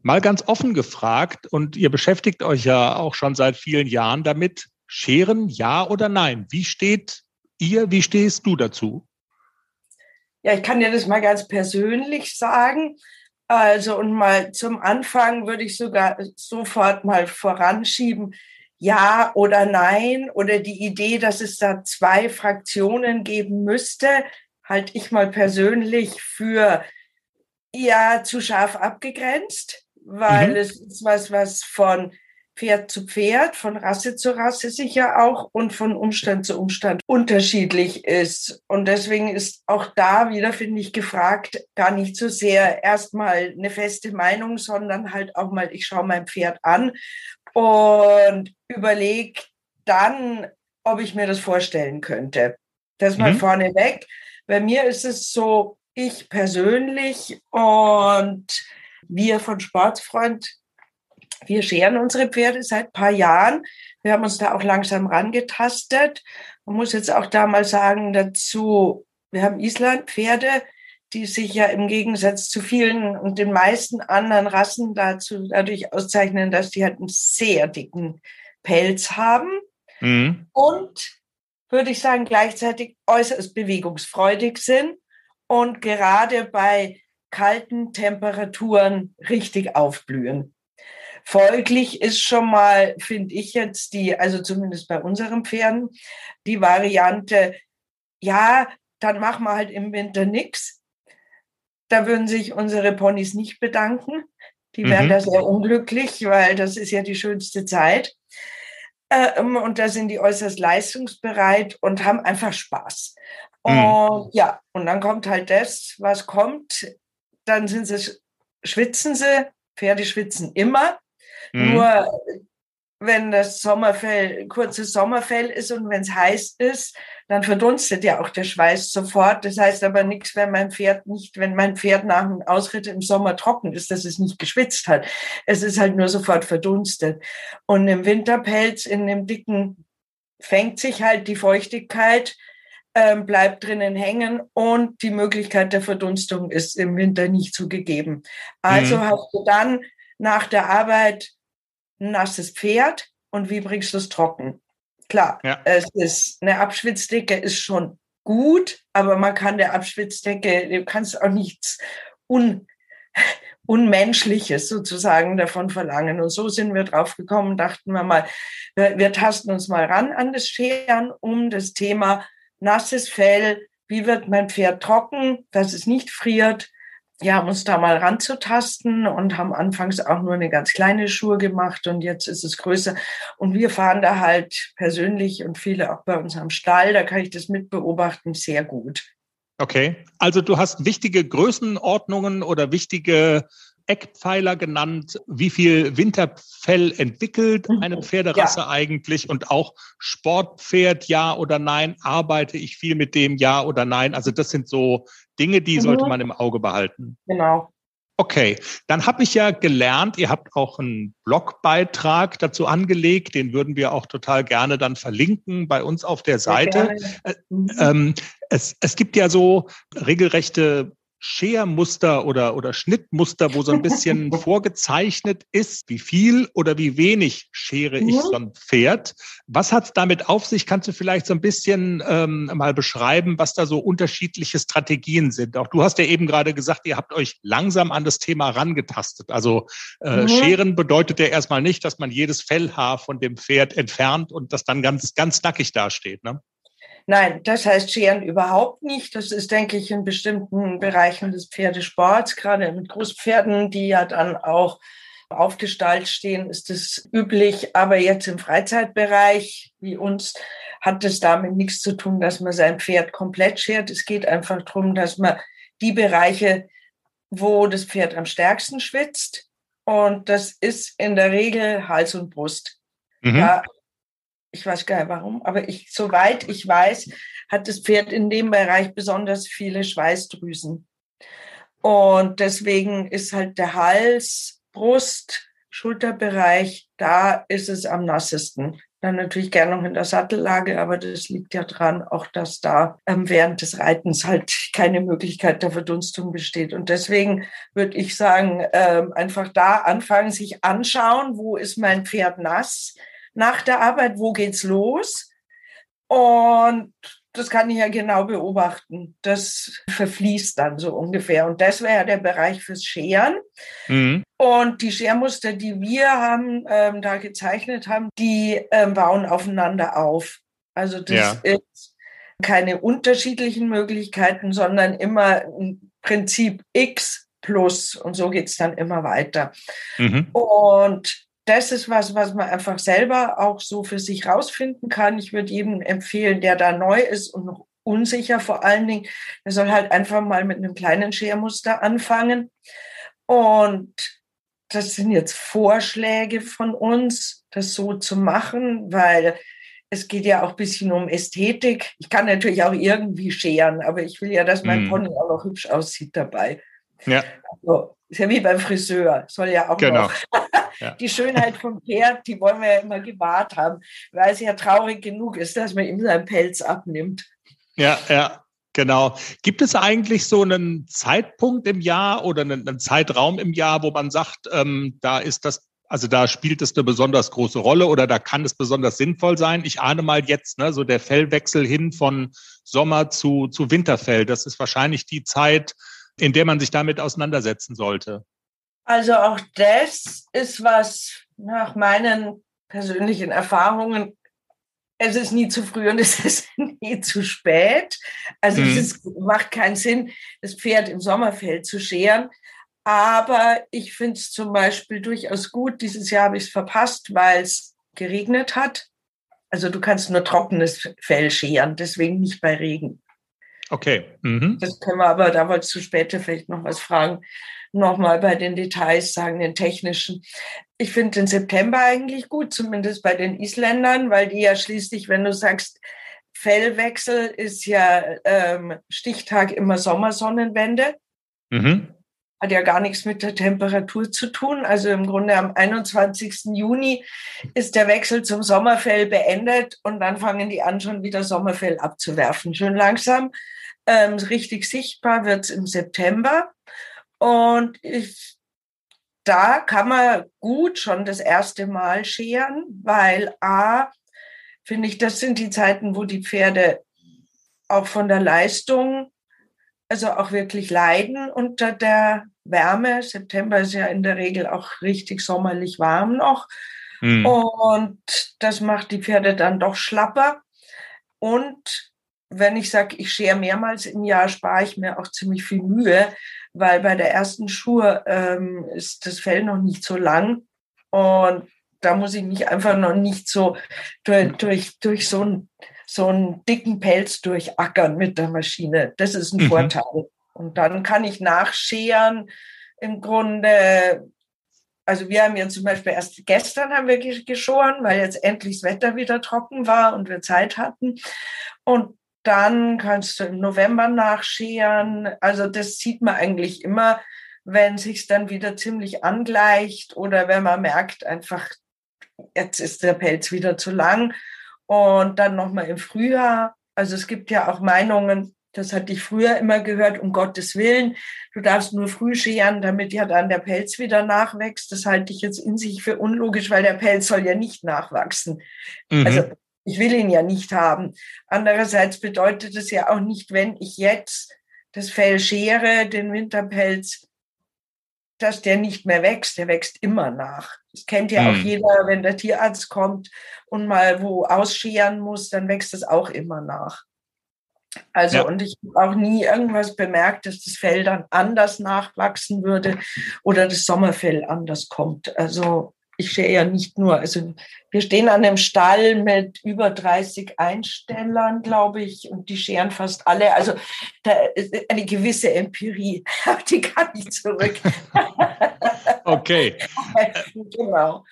Mal ganz offen gefragt, und ihr beschäftigt euch ja auch schon seit vielen Jahren damit, scheren, ja oder nein? Wie steht ihr, wie stehst du dazu? Ja, ich kann dir das mal ganz persönlich sagen. Also, und mal zum Anfang würde ich sogar sofort mal voranschieben, ja oder nein, oder die Idee, dass es da zwei Fraktionen geben müsste, halte ich mal persönlich für ja zu scharf abgegrenzt, weil mhm. es ist was, was von Pferd zu Pferd, von Rasse zu Rasse sicher auch und von Umstand zu Umstand unterschiedlich ist. Und deswegen ist auch da wieder, finde ich, gefragt, gar nicht so sehr erstmal eine feste Meinung, sondern halt auch mal, ich schaue mein Pferd an und überlege dann, ob ich mir das vorstellen könnte. Das mal mhm. vorneweg. Bei mir ist es so, ich persönlich und wir von Sportsfreund, wir scheren unsere Pferde seit ein paar Jahren. Wir haben uns da auch langsam rangetastet. Man muss jetzt auch da mal sagen dazu, wir haben Islandpferde, die sich ja im Gegensatz zu vielen und den meisten anderen Rassen dazu dadurch auszeichnen, dass die halt einen sehr dicken Pelz haben. Mhm. Und, würde ich sagen, gleichzeitig äußerst bewegungsfreudig sind. Und gerade bei kalten Temperaturen richtig aufblühen. Folglich ist schon mal, finde ich jetzt, die, also zumindest bei unseren Pferden, die Variante, ja, dann machen wir halt im Winter nichts. Da würden sich unsere Ponys nicht bedanken. Die wären mhm. da sehr unglücklich, weil das ist ja die schönste Zeit. Und da sind die äußerst leistungsbereit und haben einfach Spaß. Und mhm. ja, und dann kommt halt das, was kommt, dann sind sie, schwitzen sie, Pferde schwitzen immer, mhm. nur wenn das Sommerfell, kurzes Sommerfell ist und wenn es heiß ist, dann verdunstet ja auch der Schweiß sofort, das heißt aber nichts, wenn mein Pferd nicht, wenn mein Pferd nach dem Ausritt im Sommer trocken ist, dass es nicht geschwitzt hat, es ist halt nur sofort verdunstet, und im Winterpelz, in dem dicken, fängt sich halt die Feuchtigkeit, Ähm, bleibt drinnen hängen, und die Möglichkeit der Verdunstung ist im Winter nicht so gegeben. Also mhm. hast du dann nach der Arbeit ein nasses Pferd, und wie bringst du es trocken? Klar, ja. es ist eine Abschwitzdecke ist schon gut, aber man kann der Abschwitzdecke, du kannst auch nichts un, Unmenschliches sozusagen davon verlangen. Und so sind wir drauf gekommen, dachten wir mal, wir, wir tasten uns mal ran an das Scheren, um das Thema nasses Fell, wie wird mein Pferd trocken, dass es nicht friert. Ja, haben uns da mal ranzutasten und haben anfangs auch nur eine ganz kleine Schnur gemacht, und jetzt ist es größer. Und wir fahren da halt persönlich, und viele auch bei uns am Stall, da kann ich das mitbeobachten, sehr gut. Okay, also du hast wichtige Größenordnungen oder wichtige Eckpfeiler genannt, wie viel Winterfell entwickelt eine Pferderasse ja. eigentlich und auch Sportpferd, ja oder nein, arbeite ich viel mit dem, ja oder nein. Also das sind so Dinge, die mhm. sollte man im Auge behalten. Genau. Okay, dann habe ich ja gelernt, ihr habt auch einen Blogbeitrag dazu angelegt, den würden wir auch total gerne dann verlinken bei uns auf der Seite. Äh, ähm, es, es gibt ja so regelrechte Schermuster oder, oder Schnittmuster, wo so ein bisschen vorgezeichnet ist, wie viel oder wie wenig schere ich so ein Pferd. Was hat es damit auf sich? Kannst du vielleicht so ein bisschen ähm, mal beschreiben, was da so unterschiedliche Strategien sind? Auch du hast ja eben gerade gesagt, ihr habt euch langsam an das Thema rangetastet. Also äh, mhm. Scheren bedeutet ja erstmal nicht, dass man jedes Fellhaar von dem Pferd entfernt und das dann ganz, ganz nackig dasteht, ne? Nein, das heißt Scheren überhaupt nicht. Das ist, denke ich, in bestimmten Bereichen des Pferdesports, gerade mit Großpferden, die ja dann auch auf Gestalt stehen, ist das üblich. Aber jetzt im Freizeitbereich, wie uns, hat es damit nichts zu tun, dass man sein Pferd komplett schert. Es geht einfach darum, dass man die Bereiche, wo das Pferd am stärksten schwitzt, und das ist in der Regel Hals und Brust. Mhm. Ja, ich weiß gar nicht warum, aber ich, soweit ich weiß, hat das Pferd in dem Bereich besonders viele Schweißdrüsen. Und deswegen ist halt der Hals, Brust, Schulterbereich, da ist es am nassesten. Dann natürlich gerne noch in der Sattellage, aber das liegt ja dran, auch dass da während des Reitens halt keine Möglichkeit der Verdunstung besteht. Und deswegen würde ich sagen, einfach da anfangen, sich anschauen, wo ist mein Pferd nass? Nach der Arbeit, wo geht's los? Und das kann ich ja genau beobachten. Das verfließt dann so ungefähr. Und das wäre ja der Bereich fürs Scheren. Mhm. Und die Schermuster, die wir haben, ähm, da gezeichnet haben, die ähm, bauen aufeinander auf. Also das ja. ist keine unterschiedlichen Möglichkeiten, sondern immer im Prinzip X plus. Und so geht's dann immer weiter. Mhm. Und das ist was, was man einfach selber auch so für sich rausfinden kann. Ich würde jedem empfehlen, der da neu ist und noch unsicher vor allen Dingen, der soll halt einfach mal mit einem kleinen Schermuster anfangen. Und das sind jetzt Vorschläge von uns, das so zu machen, weil es geht ja auch ein bisschen um Ästhetik. Ich kann natürlich auch irgendwie scheren, aber ich will ja, dass mein mm. Pony auch noch hübsch aussieht dabei. Ja. Also, ist ja wie beim Friseur, soll ja auch genau. noch. Ja. Die Schönheit vom Pferd, die wollen wir ja immer gewahrt haben, weil es ja traurig genug ist, dass man ihm seinen Pelz abnimmt. Ja, ja, genau. Gibt es eigentlich so einen Zeitpunkt im Jahr oder einen, einen Zeitraum im Jahr, wo man sagt, ähm, da ist das, also da spielt es eine besonders große Rolle oder da kann es besonders sinnvoll sein? Ich ahne mal jetzt, ne, so der Fellwechsel hin von Sommer zu, zu Winterfell. Das ist wahrscheinlich die Zeit, in der man sich damit auseinandersetzen sollte. Also auch das ist was nach meinen persönlichen Erfahrungen, es ist nie zu früh und es ist nie zu spät. Also mhm. es ist, macht keinen Sinn, das Pferd im Sommerfell zu scheren. Aber ich finde es zum Beispiel durchaus gut, dieses Jahr habe ich es verpasst, weil es geregnet hat. Also du kannst nur trockenes Fell scheren, deswegen nicht bei Regen. Okay. Mhm. Das können wir aber, da wolltest du später vielleicht noch was fragen, nochmal bei den Details sagen, den technischen. Ich finde den September eigentlich gut, zumindest bei den Isländern, weil die ja schließlich, wenn du sagst, Fellwechsel ist ja ähm, Stichtag immer Sommersonnenwende. Mhm. Hat ja gar nichts mit der Temperatur zu tun. Also im Grunde am einundzwanzigsten Juni ist der Wechsel zum Sommerfell beendet und dann fangen die an, schon wieder Sommerfell abzuwerfen. Schön langsam. Ähm, richtig sichtbar wird es im September. Und ich, da kann man gut schon das erste Mal scheren, weil A, finde ich, das sind die Zeiten, wo die Pferde auch von der Leistung, also auch wirklich leiden unter der Wärme. September ist ja in der Regel auch richtig sommerlich warm noch. Mhm. Und das macht die Pferde dann doch schlapper. Und wenn ich sage, ich schere mehrmals im Jahr, spare ich mir auch ziemlich viel Mühe, weil bei der ersten Schur ähm, ist das Fell noch nicht so lang und da muss ich mich einfach noch nicht so durch, durch, durch so, einen, so einen dicken Pelz durchackern mit der Maschine. Das ist ein mhm. Vorteil. Und dann kann ich nachscheren im Grunde, also wir haben ja zum Beispiel erst gestern haben wir geschoren, weil jetzt endlich das Wetter wieder trocken war und wir Zeit hatten. Und dann kannst du im November nachscheren. Also das sieht man eigentlich immer, wenn es sich dann wieder ziemlich angleicht oder wenn man merkt einfach, jetzt ist der Pelz wieder zu lang. Und dann nochmal im Frühjahr. Also es gibt ja auch Meinungen, das hatte ich früher immer gehört, um Gottes Willen, du darfst nur früh scheren, damit ja dann der Pelz wieder nachwächst. Das halte ich jetzt in sich für unlogisch, weil der Pelz soll ja nicht nachwachsen. Mhm. Also ich will ihn ja nicht haben. Andererseits bedeutet es ja auch nicht, wenn ich jetzt das Fell schere, den Winterpelz, dass der nicht mehr wächst, der wächst immer nach. Das kennt ja auch jeder, wenn der Tierarzt kommt und mal wo ausscheren muss, dann wächst das auch immer nach. Also ja. Und ich habe auch nie irgendwas bemerkt, dass das Fell dann anders nachwachsen würde oder das Sommerfell anders kommt. Also ich schere ja nicht nur, also wir stehen an einem Stall mit über dreißig Einstellern, glaube ich, und die scheren fast alle. Also da ist eine gewisse Empirie, die kann ich zurück. Okay. Genau.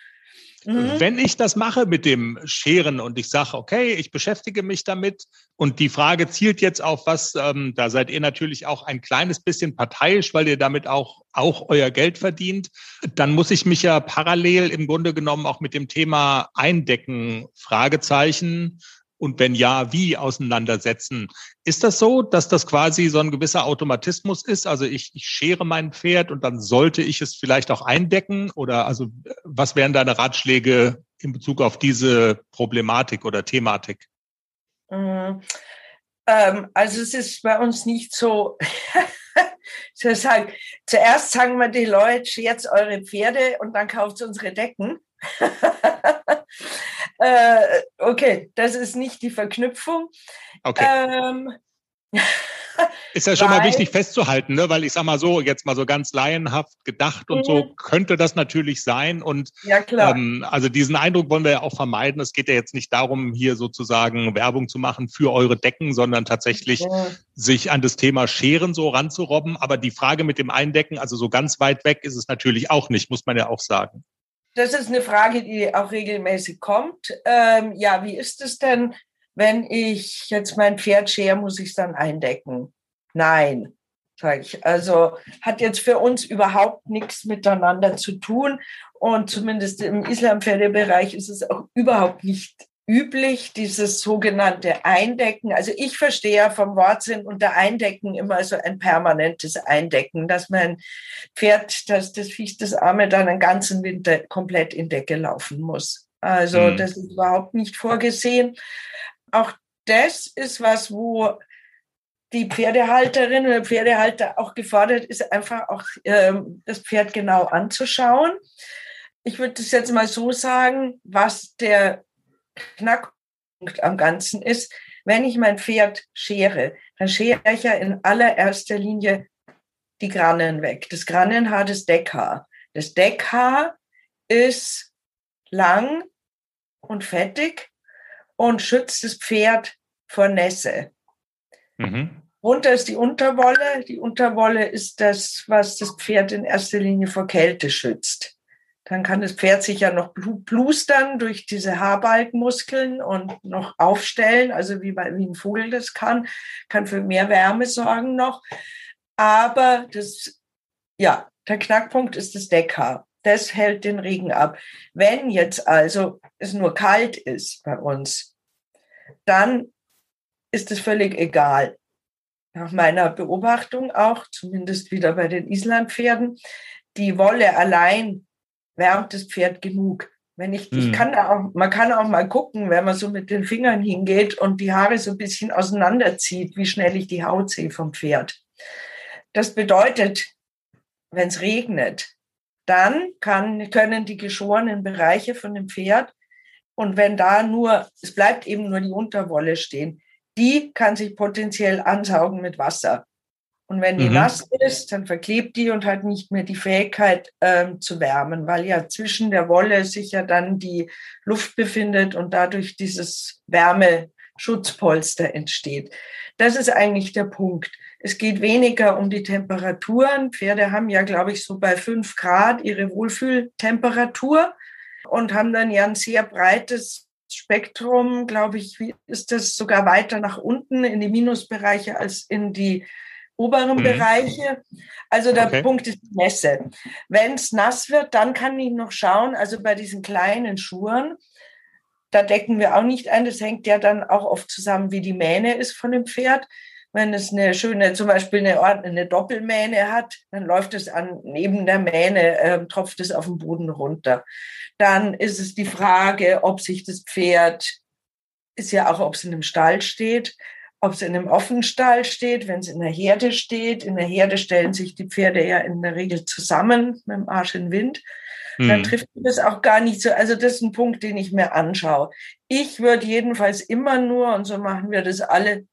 Mhm. Wenn ich das mache mit dem Scheren und ich sage, okay, ich beschäftige mich damit und die Frage zielt jetzt auf was, ähm, da seid ihr natürlich auch ein kleines bisschen parteiisch, weil ihr damit auch, auch euer Geld verdient, dann muss ich mich ja parallel im Grunde genommen auch mit dem Thema Eindecken, Fragezeichen und wenn ja, wie auseinandersetzen. Ist das so, dass das quasi so ein gewisser Automatismus ist? Also ich, ich schere mein Pferd und dann sollte ich es vielleicht auch eindecken? Oder also was wären deine Ratschläge in Bezug auf diese Problematik oder Thematik? Mhm. Ähm, also es ist bei uns nicht so... Zuerst sagen wir die Leute, schert eure Pferde und dann kauft unsere Decken. äh, okay, das ist nicht die Verknüpfung. Okay. Ähm, ist ja schon weil, mal wichtig festzuhalten, ne? Weil ich sag mal so, jetzt mal so ganz laienhaft gedacht und so könnte das natürlich sein. Und ja, klar. Ähm, also diesen Eindruck wollen wir ja auch vermeiden. Es geht ja jetzt nicht darum, hier sozusagen Werbung zu machen für eure Decken, sondern tatsächlich ja. sich an das Thema Scheren so ranzurobben. Aber die Frage mit dem Eindecken, also so ganz weit weg ist es natürlich auch nicht, muss man ja auch sagen. Das ist eine Frage, die auch regelmäßig kommt. Ähm, ja, wie ist es denn, wenn ich jetzt mein Pferd schere, muss ich es dann eindecken? Nein, sage ich. Also hat jetzt für uns überhaupt nichts miteinander zu tun. Und zumindest im Islam-Pferdebereich ist es auch überhaupt nicht üblich, dieses sogenannte Eindecken. Also ich verstehe ja vom Wortsinn unter Eindecken immer so ein permanentes Eindecken, dass mein Pferd, dass das Viech, das Arme dann den ganzen Winter komplett in Decke laufen muss. Also mhm. das ist überhaupt nicht vorgesehen. Auch das ist was, wo die Pferdehalterin oder Pferdehalter auch gefordert ist, einfach auch ähm, das Pferd genau anzuschauen. Ich würde das jetzt mal so sagen, was der Knackpunkt am Ganzen ist, wenn ich mein Pferd schere, dann schere ich ja in allererster Linie die Grannen weg. Das Grannenhaar, das Deckhaar. Das Deckhaar ist lang und fettig und schützt das Pferd vor Nässe. Mhm. Runter ist die Unterwolle. Die Unterwolle ist das, was das Pferd in erster Linie vor Kälte schützt. Dann kann das Pferd sich ja noch blustern durch diese Haarbalgmuskeln und noch aufstellen, also wie, bei, wie ein Vogel das kann, kann für mehr Wärme sorgen noch. Aber das, ja, der Knackpunkt ist das Deckhaar. Das hält den Regen ab. Wenn jetzt also es nur kalt ist bei uns, dann ist es völlig egal. Nach meiner Beobachtung auch, zumindest wieder bei den Islandpferden, die Wolle allein wärmt das Pferd genug. Wenn ich, ich kann da auch, man kann auch mal gucken, wenn man so mit den Fingern hingeht und die Haare so ein bisschen auseinanderzieht, wie schnell ich die Haut sehe vom Pferd. Das bedeutet, wenn es regnet, dann kann, können die geschorenen Bereiche von dem Pferd und wenn da nur, es bleibt eben nur die Unterwolle stehen, die kann sich potenziell ansaugen mit Wasser. Und wenn die mhm. nass ist, dann verklebt die und hat nicht mehr die Fähigkeit ähm, zu wärmen, weil ja zwischen der Wolle sich ja dann die Luft befindet und dadurch dieses Wärmeschutzpolster entsteht. Das ist eigentlich der Punkt. Es geht weniger um die Temperaturen. Pferde haben ja, glaube ich, so bei fünf Grad ihre Wohlfühltemperatur und haben dann ja ein sehr breites Spektrum, glaube ich, ist das sogar weiter nach unten in die Minusbereiche als in die oberen mhm. Bereiche. Also der okay. Punkt ist die Nässe. Wenn es nass wird, dann kann ich noch schauen, also bei diesen kleinen Schuhen, da decken wir auch nicht ein. Das hängt ja dann auch oft zusammen, wie die Mähne ist von dem Pferd. Wenn es eine schöne, zum Beispiel eine, eine Doppelmähne hat, dann läuft es an, neben der Mähne, äh, tropft es auf den Boden runter. Dann ist es die Frage, ob sich das Pferd, ist ja auch, ob es in einem Stall steht, ob es in einem offenen Stall steht, wenn es in der Herde steht. In der Herde stellen sich die Pferde ja in der Regel zusammen mit dem Arsch in den Wind. Hm. Dann trifft das auch gar nicht so. Also das ist ein Punkt, den ich mir anschaue. Ich würde jedenfalls immer nur, und so machen wir das alle,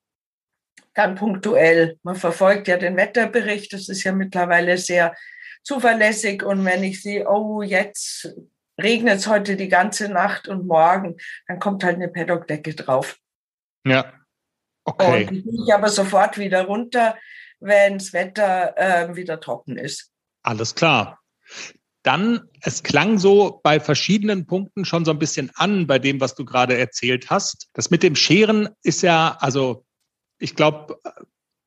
dann punktuell. Man verfolgt ja den Wetterbericht, das ist ja mittlerweile sehr zuverlässig. Und wenn ich sehe, oh, jetzt regnet es heute die ganze Nacht und morgen, dann kommt halt eine Paddockdecke drauf. Ja, okay. Und die gehe ich aber sofort wieder runter, wenn das Wetter äh, wieder trocken ist. Alles klar. Dann, es klang so bei verschiedenen Punkten schon so ein bisschen an, bei dem, was du gerade erzählt hast. Das mit dem Scheren ist ja, also ich glaube,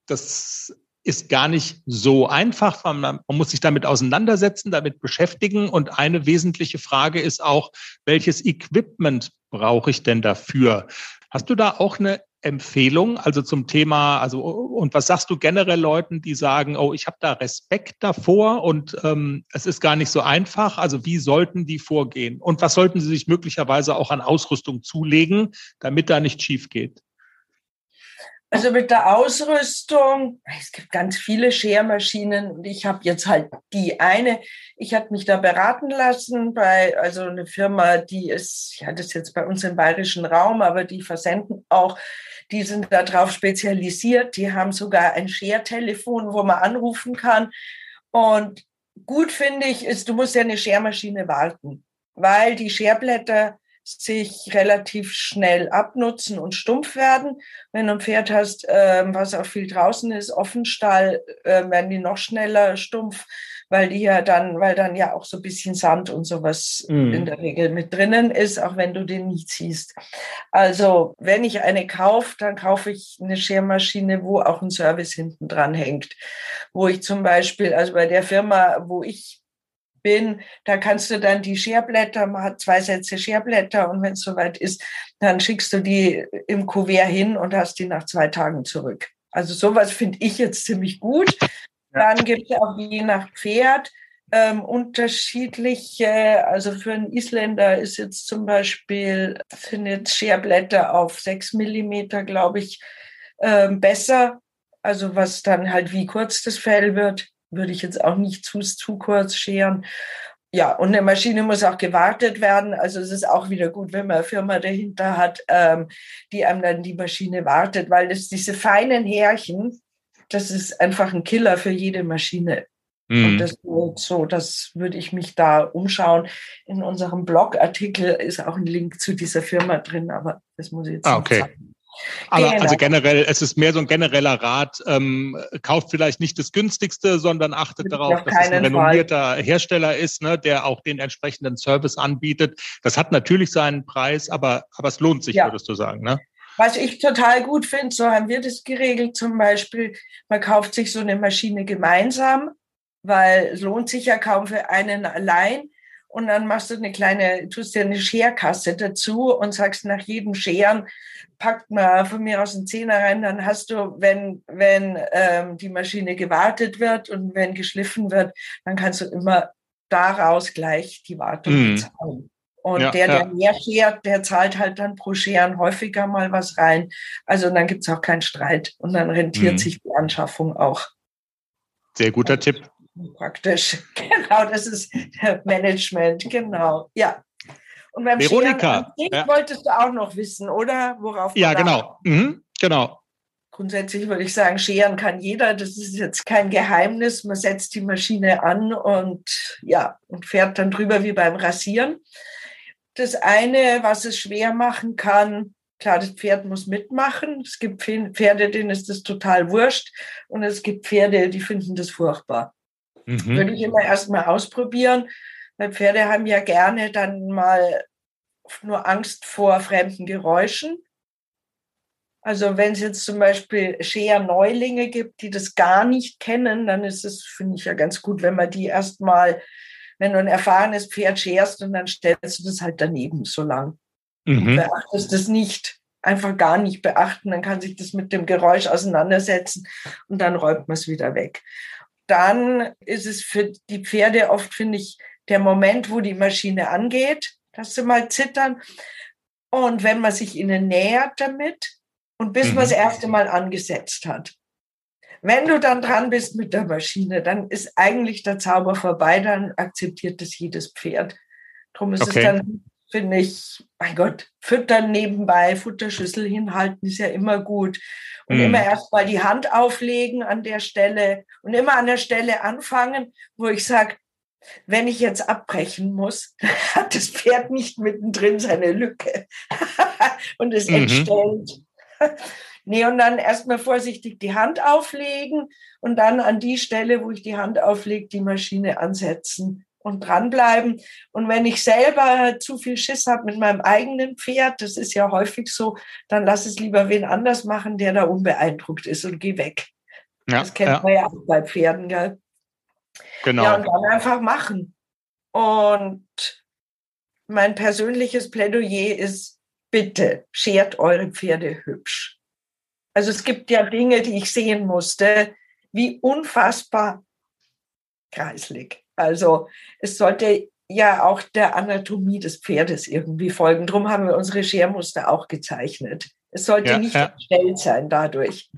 das ist gar nicht so einfach. Man muss sich damit auseinandersetzen, damit beschäftigen. Und eine wesentliche Frage ist auch, welches Equipment brauche ich denn dafür? Hast du da auch eine Empfehlung, also zum Thema, also und was sagst du generell Leuten, die sagen, oh, ich habe da Respekt davor und ähm, es ist gar nicht so einfach, also wie sollten die vorgehen und was sollten sie sich möglicherweise auch an Ausrüstung zulegen, damit da nicht schief geht? Also mit der Ausrüstung, es gibt ganz viele Schermaschinen und ich habe jetzt halt die eine. Ich habe mich da beraten lassen bei, also eine Firma, die ist, ja, das ist jetzt bei uns im bayerischen Raum, aber die versenden auch, die sind darauf spezialisiert. Die haben sogar ein Schertelefon, wo man anrufen kann. Und gut finde ich ist, du musst ja eine Schermaschine warten, weil die Scherblätter sich relativ schnell abnutzen und stumpf werden. Wenn du ein Pferd hast, ähm, was auch viel draußen ist, Offenstall, äh, werden die noch schneller stumpf, weil die ja dann, weil dann ja auch so ein bisschen Sand und sowas mm. in der Regel mit drinnen ist, auch wenn du den nicht siehst. Also wenn ich eine kaufe, dann kaufe ich eine Schermaschine, wo auch ein Service hinten dran hängt. Wo ich zum Beispiel, also bei der Firma, wo ich bin, da kannst du dann die Scherblätter, man hat zwei Sätze Scherblätter und wenn es soweit ist, dann schickst du die im Kuvert hin und hast die nach zwei Tagen zurück. Also sowas finde ich jetzt ziemlich gut. Dann gibt es auch je nach Pferd ähm, unterschiedliche, also für einen Isländer ist jetzt zum Beispiel, sind jetzt Scherblätter auf sechs Millimeter, glaube ich, ähm, besser. Also was dann halt, wie kurz das Fell wird. Würde ich jetzt auch nicht zu, zu kurz scheren. Ja, und eine Maschine muss auch gewartet werden. Also es ist auch wieder gut, wenn man eine Firma dahinter hat, ähm, die einem dann die Maschine wartet, weil das, diese feinen Härchen, das ist einfach ein Killer für jede Maschine. Mhm. Und das so, das würde ich mich da umschauen. In unserem Blogartikel ist auch ein Link zu dieser Firma drin, aber das muss ich jetzt ah, okay. nicht sagen. Aber genau. Also generell, es ist mehr so ein genereller Rat, ähm, kauft vielleicht nicht das günstigste, sondern achtet ich darauf, dass es ein renommierter Fall. Hersteller ist, ne, der auch den entsprechenden Service anbietet. Das hat natürlich seinen Preis, aber, aber es lohnt sich, ja. würdest du sagen, ne? Was ich total gut finde, so haben wir das geregelt zum Beispiel, man kauft sich so eine Maschine gemeinsam, weil es lohnt sich ja kaum für einen allein. Und dann machst du eine kleine, tust dir eine Scherkasse dazu und sagst, nach jedem Scheren packt man von mir aus einen Zehner rein. Dann hast du, wenn, wenn ähm, die Maschine gewartet wird und wenn geschliffen wird, dann kannst du immer daraus gleich die Wartung bezahlen. Mm. Und ja, der, der ja. mehr schert, der zahlt halt dann pro Scheren häufiger mal was rein. Also dann gibt es auch keinen Streit. Und dann rentiert mm. sich die Anschaffung auch. Sehr guter und, Tipp. Praktisch, genau, das ist Management, genau, ja. Und beim Veronika, Scheren ja. wolltest du auch noch wissen, oder? Worauf ja, genau. Mhm, genau. Grundsätzlich würde ich sagen, scheren kann jeder, das ist jetzt kein Geheimnis, man setzt die Maschine an und ja, und fährt dann drüber wie beim Rasieren. Das eine, was es schwer machen kann, Klar, das Pferd muss mitmachen. Es gibt Pferde, denen ist das total wurscht. Und es gibt Pferde, die finden das furchtbar. Mhm. Würde ich immer erstmal ausprobieren, weil Pferde haben ja gerne dann mal nur Angst vor fremden Geräuschen. Also wenn es jetzt zum Beispiel Scher-Neulinge gibt, die das gar nicht kennen, dann ist es, finde ich ja ganz gut, wenn man die erstmal, wenn du ein erfahrenes Pferd scherst und dann stellst du das halt daneben so lang. Mhm. Beachtest das nicht, einfach gar nicht beachten, dann kann sich das mit dem Geräusch auseinandersetzen und dann räumt man es wieder weg. Dann ist es für die Pferde oft, finde ich, der Moment, wo die Maschine angeht, dass sie mal zittern. Und wenn man sich ihnen nähert damit und bis mhm. man das erste Mal angesetzt hat. Wenn du dann dran bist mit der Maschine, dann ist eigentlich der Zauber vorbei, dann akzeptiert das jedes Pferd. Drum ist okay. es dann, finde ich, mein Gott, füttern nebenbei, Futterschüssel hinhalten ist ja immer gut. Und mhm. immer erstmal die Hand auflegen an der Stelle und immer an der Stelle anfangen, wo ich sage, wenn ich jetzt abbrechen muss, hat das Pferd nicht mittendrin seine Lücke und ist mhm. entstellt. Nee, und dann erstmal vorsichtig die Hand auflegen und dann an die Stelle, wo ich die Hand auflege, die Maschine ansetzen und dranbleiben. Und wenn ich selber zu viel Schiss habe mit meinem eigenen Pferd, das ist ja häufig so, dann lass es lieber wen anders machen, der da unbeeindruckt ist und geh weg. Ja, das kennt ja. man ja auch bei Pferden, gell? Genau. Ja, und dann einfach machen. Und mein persönliches Plädoyer ist, bitte schert eure Pferde hübsch. Also es gibt ja Dinge, die ich sehen musste, wie unfassbar kreislig. Also es sollte ja auch der Anatomie des Pferdes irgendwie folgen. Drum haben wir unsere Schermuster auch gezeichnet. Es sollte ja, nicht ja. entstellt sein dadurch.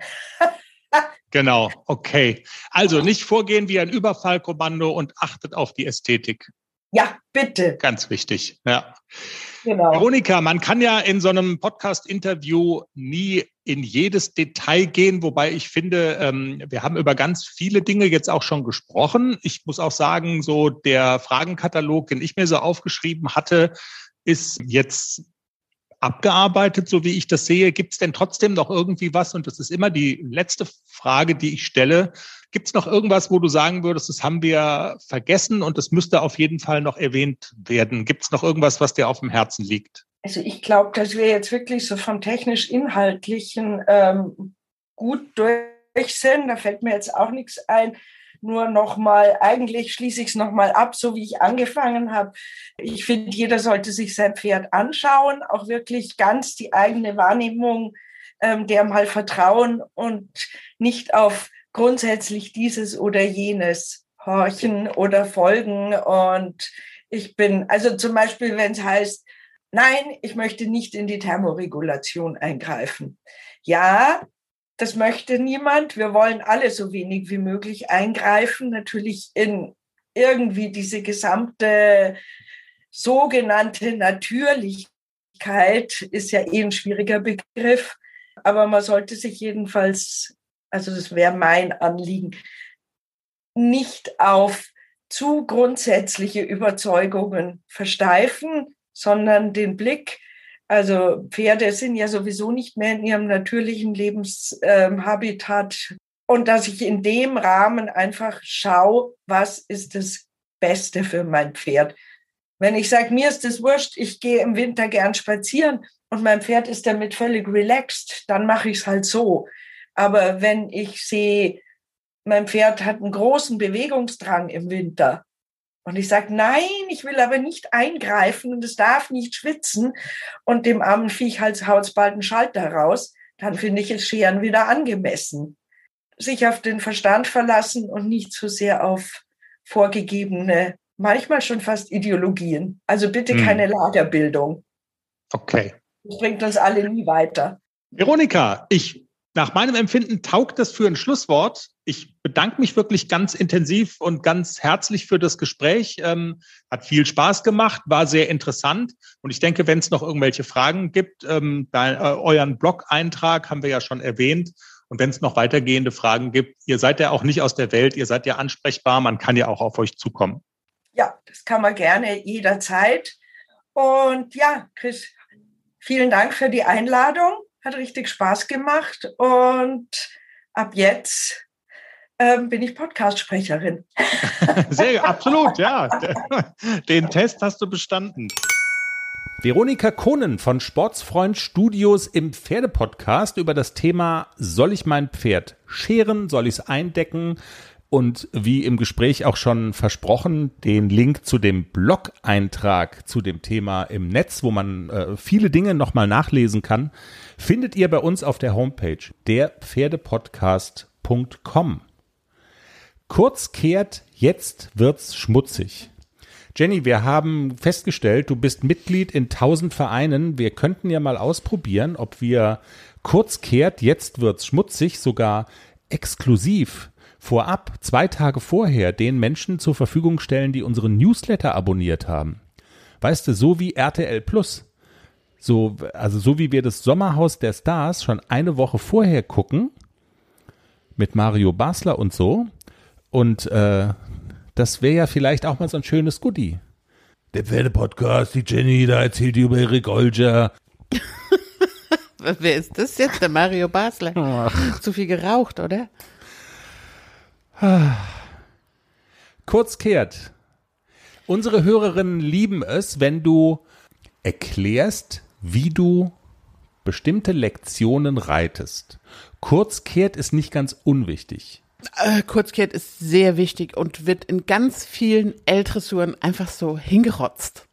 Genau, okay. Also nicht vorgehen wie ein Überfallkommando und achtet auf die Ästhetik. Ja, bitte. Ganz wichtig, ja. Genau. Veronika, man kann ja in so einem Podcast-Interview nie in jedes Detail gehen, wobei ich finde, ähm, wir haben über ganz viele Dinge jetzt auch schon gesprochen. Ich muss auch sagen, so der Fragenkatalog, den ich mir so aufgeschrieben hatte, ist jetzt abgearbeitet, so wie ich das sehe. Gibt es denn trotzdem noch irgendwie was? Und das ist immer die letzte Frage, die ich stelle. Gibt es noch irgendwas, wo du sagen würdest, das haben wir vergessen und das müsste auf jeden Fall noch erwähnt werden? Gibt es noch irgendwas, was dir auf dem Herzen liegt? Also ich glaube, dass wir jetzt wirklich so vom technisch-inhaltlichen ähm, gut durch sind. Da fällt mir jetzt auch nichts ein. Nur nochmal, eigentlich schließe ich es nochmal ab, so wie ich angefangen habe. Ich finde, jeder sollte sich sein Pferd anschauen, auch wirklich ganz die eigene Wahrnehmung, ähm, der mal vertrauen und nicht auf grundsätzlich dieses oder jenes horchen oder folgen. Und ich bin, also zum Beispiel, wenn es heißt, nein, ich möchte nicht in die Thermoregulation eingreifen. Ja, das möchte niemand. Wir wollen alle so wenig wie möglich eingreifen, natürlich in irgendwie diese gesamte sogenannte Natürlichkeit ist ja eh ein schwieriger Begriff, aber man sollte sich jedenfalls, also das wäre mein Anliegen, nicht auf zu grundsätzliche Überzeugungen versteifen, sondern den Blick, also Pferde sind ja sowieso nicht mehr in ihrem natürlichen Lebenshabitat. Und dass ich in dem Rahmen einfach schaue, was ist das Beste für mein Pferd. Wenn ich sage, mir ist das wurscht, ich gehe im Winter gern spazieren und mein Pferd ist damit völlig relaxed, dann mache ich es halt so. Aber wenn ich sehe, mein Pferd hat einen großen Bewegungsdrang im Winter, und ich sage, nein, ich will aber nicht eingreifen und es darf nicht schwitzen und dem armen Viech halt haut's bald einen Schalter raus, dann finde ich es Scheren wieder angemessen. Sich auf den Verstand verlassen und nicht so sehr auf vorgegebene, manchmal schon fast Ideologien. Also bitte hm. keine Lagerbildung. Okay. Das bringt uns alle nie weiter. Veronika, ich... Nach meinem Empfinden taugt das für ein Schlusswort. Ich bedanke mich wirklich ganz intensiv und ganz herzlich für das Gespräch. Ähm, hat viel Spaß gemacht, war sehr interessant. Und ich denke, wenn es noch irgendwelche Fragen gibt, ähm, dein, äh, euren Blog-Eintrag haben wir ja schon erwähnt. Und wenn es noch weitergehende Fragen gibt, ihr seid ja auch nicht aus der Welt, ihr seid ja ansprechbar, man kann ja auch auf euch zukommen. Ja, das kann man gerne jederzeit. Und ja, Chris, vielen Dank für die Einladung. Hat richtig Spaß gemacht und ab jetzt ähm, bin ich Podcast-Sprecherin. Sehr, absolut, ja. Den Test hast du bestanden. Veronika Conen von Sportsfreund Studios im Pferdepodcast über das Thema: Soll ich mein Pferd scheren? Soll ich es eindecken? Und wie im Gespräch auch schon versprochen, den Link zu dem Blog-Eintrag zu dem Thema im Netz, wo man äh, viele Dinge nochmal nachlesen kann, findet ihr bei uns auf der Homepage der pferdepodcast punkt com. Kurzkehrt, jetzt wird's schmutzig. Jenny, wir haben festgestellt, du bist Mitglied in tausend Vereinen. Wir könnten ja mal ausprobieren, ob wir Kurzkehrt, jetzt wird's schmutzig, sogar exklusiv vorab, zwei Tage vorher, den Menschen zur Verfügung stellen, die unseren Newsletter abonniert haben. Weißt du, so wie R T L Plus. So, also so wie wir das Sommerhaus der Stars schon eine Woche vorher gucken, mit Mario Basler und so. Und äh, das wäre ja vielleicht auch mal so ein schönes Goodie. Der Pferdepodcast, die Jenny, da erzählt die über Erik Olscher. Wer ist das jetzt? Der Mario Basler. Ach. Zu viel geraucht, oder? Kurzkehrt. Unsere Hörerinnen lieben es, wenn du erklärst, wie du bestimmte Lektionen reitest. Kurzkehrt ist nicht ganz unwichtig. Äh, Kurzkehrt ist sehr wichtig und wird in ganz vielen L-Dressuren einfach so hingerotzt.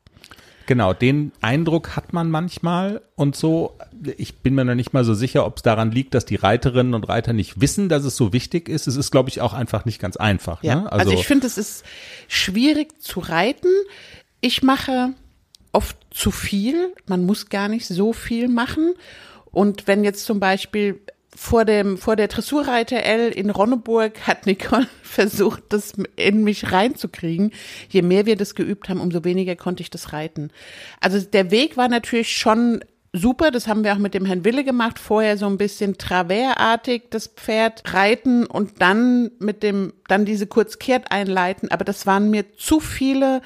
Genau, den Eindruck hat man manchmal und so. Ich bin mir noch nicht mal so sicher, ob es daran liegt, dass die Reiterinnen und Reiter nicht wissen, dass es so wichtig ist. Es ist, glaube ich, auch einfach nicht ganz einfach. Ja, ne? also, also ich finde, es ist schwierig zu reiten. Ich mache oft zu viel. Man muss gar nicht so viel machen. Und wenn jetzt zum Beispiel vor dem vor der Dressurreiter L in Ronneburg hat Nicole versucht, das in mich reinzukriegen. Je mehr wir das geübt haben, umso weniger konnte ich das reiten. Also der Weg war natürlich schon super, das haben wir auch mit dem Herrn Wille gemacht, vorher so ein bisschen traversartig das Pferd reiten und dann mit dem dann diese Kurzkehrt einleiten, aber das waren mir zu viele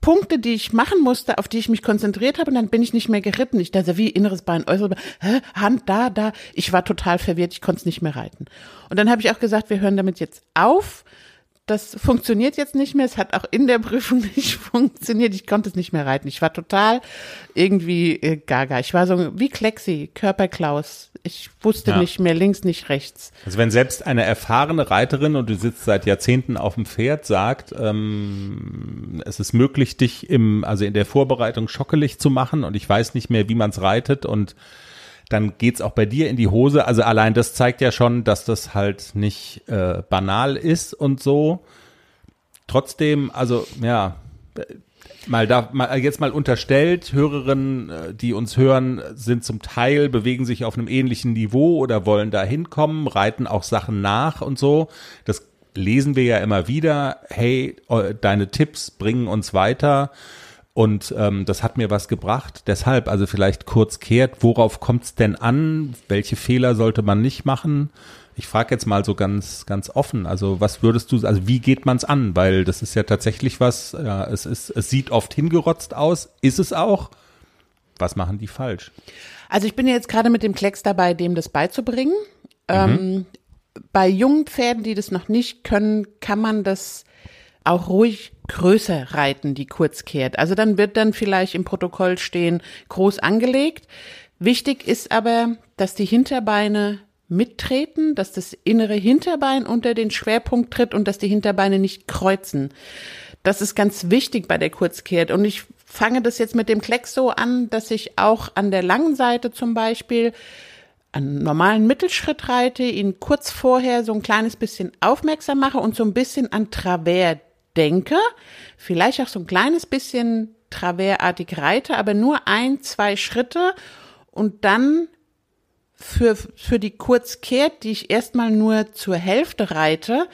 Punkte, die ich machen musste, auf die ich mich konzentriert habe, und dann bin ich nicht mehr geritten. Ich dachte, wie inneres Bein, äußeres Bein, hä, Hand, da, da. Ich war total verwirrt, ich konnte es nicht mehr reiten. Und dann habe ich auch gesagt, wir hören damit jetzt auf. Das funktioniert jetzt nicht mehr. Es hat auch in der Prüfung nicht funktioniert. Ich konnte es nicht mehr reiten. Ich war total irgendwie äh, gaga. Ich war so wie Klexi, Körperklaus. Ich wusste ja nicht mehr links, nicht rechts. Also wenn selbst eine erfahrene Reiterin, und du sitzt seit Jahrzehnten auf dem Pferd, sagt, ähm, es ist möglich, dich im, also in der Vorbereitung schockelig zu machen und ich weiß nicht mehr, wie man es reitet, und dann geht's auch bei dir in die Hose. Also allein das zeigt ja schon, dass das halt nicht äh, banal ist und so. Trotzdem, also ja, mal da, mal, jetzt mal unterstellt, Hörerinnen, die uns hören, sind zum Teil, bewegen sich auf einem ähnlichen Niveau oder wollen da hinkommen, reiten auch Sachen nach und so. Das lesen wir ja immer wieder. Hey, deine Tipps bringen uns weiter. Und ähm, das hat mir was gebracht. Deshalb, also vielleicht Kurzkehrt, worauf kommt es denn an? Welche Fehler sollte man nicht machen? Ich frage jetzt mal so ganz ganz offen, also was würdest du, also wie geht man es an? Weil das ist ja tatsächlich was, ja, es ist, es sieht oft hingerotzt aus, ist es auch. Was machen die falsch? Also ich bin jetzt gerade mit dem Klecks dabei, dem das beizubringen. Mhm. Ähm, bei jungen Pferden, die das noch nicht können, kann man das auch ruhig größer reiten, die Kurzkehrt. Also dann wird dann vielleicht im Protokoll stehen, groß angelegt. Wichtig ist aber, dass die Hinterbeine mittreten, dass das innere Hinterbein unter den Schwerpunkt tritt und dass die Hinterbeine nicht kreuzen. Das ist ganz wichtig bei der Kurzkehrt. Und ich fange das jetzt mit dem Klecks so an, dass ich auch an der langen Seite zum Beispiel einen normalen Mittelschritt reite, ihn kurz vorher so ein kleines bisschen aufmerksam mache und so ein bisschen an Travers denke, vielleicht auch so ein kleines bisschen traversartig reite, aber nur ein, zwei Schritte und dann für, für die Kurzkehrt, die ich erstmal nur zur Hälfte reite,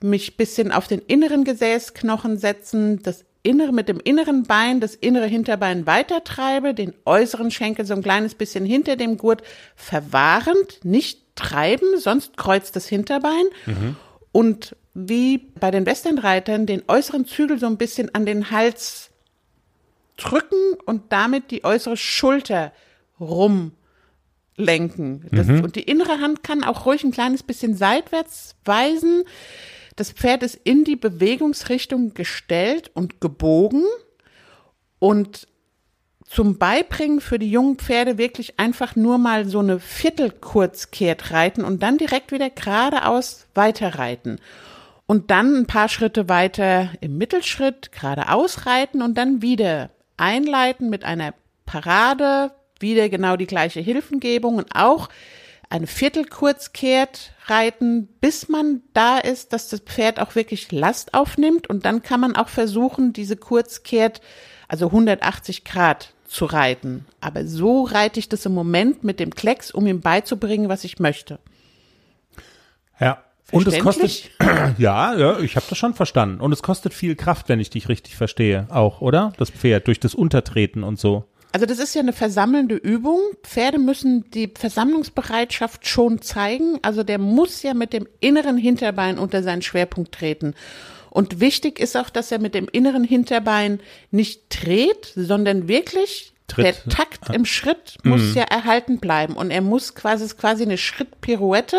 mich ein bisschen auf den inneren Gesäßknochen setzen, das innere mit dem inneren Bein, das innere Hinterbein weitertreibe, den äußeren Schenkel so ein kleines bisschen hinter dem Gurt verwahrend, nicht treiben, sonst kreuzt das Hinterbein. Mhm. Und wie bei den Westernreitern den äußeren Zügel so ein bisschen an den Hals drücken und damit die äußere Schulter rumlenken. Das, mhm. Und die innere Hand kann auch ruhig ein kleines bisschen seitwärts weisen. Das Pferd ist in die Bewegungsrichtung gestellt und gebogen. Und zum Beibringen für die jungen Pferde wirklich einfach nur mal so eine Viertelkurzkehrt reiten und dann direkt wieder geradeaus weiterreiten. Und dann ein paar Schritte weiter im Mittelschritt geradeaus reiten und dann wieder einleiten mit einer Parade, wieder genau die gleiche Hilfengebung und auch eine Viertelkurzkehrt reiten, bis man da ist, dass das Pferd auch wirklich Last aufnimmt. Und dann kann man auch versuchen, diese Kurzkehrt, also hundertachtzig Grad zu reiten. Aber so reite ich das im Moment mit dem Klecks, um ihm beizubringen, was ich möchte. Ja, und es kostet, ja, ja, ich habe das schon verstanden. Und es kostet viel Kraft, wenn ich dich richtig verstehe, auch, oder? Das Pferd, durch das Untertreten und so. Also das ist ja eine versammelnde Übung. Pferde müssen die Versammlungsbereitschaft schon zeigen. Also der muss ja mit dem inneren Hinterbein unter seinen Schwerpunkt treten. Und wichtig ist auch, dass er mit dem inneren Hinterbein nicht dreht, sondern wirklich Tritt. Der Takt im Schritt muss mhm. ja erhalten bleiben. Und er muss quasi, ist quasi eine Schrittpirouette,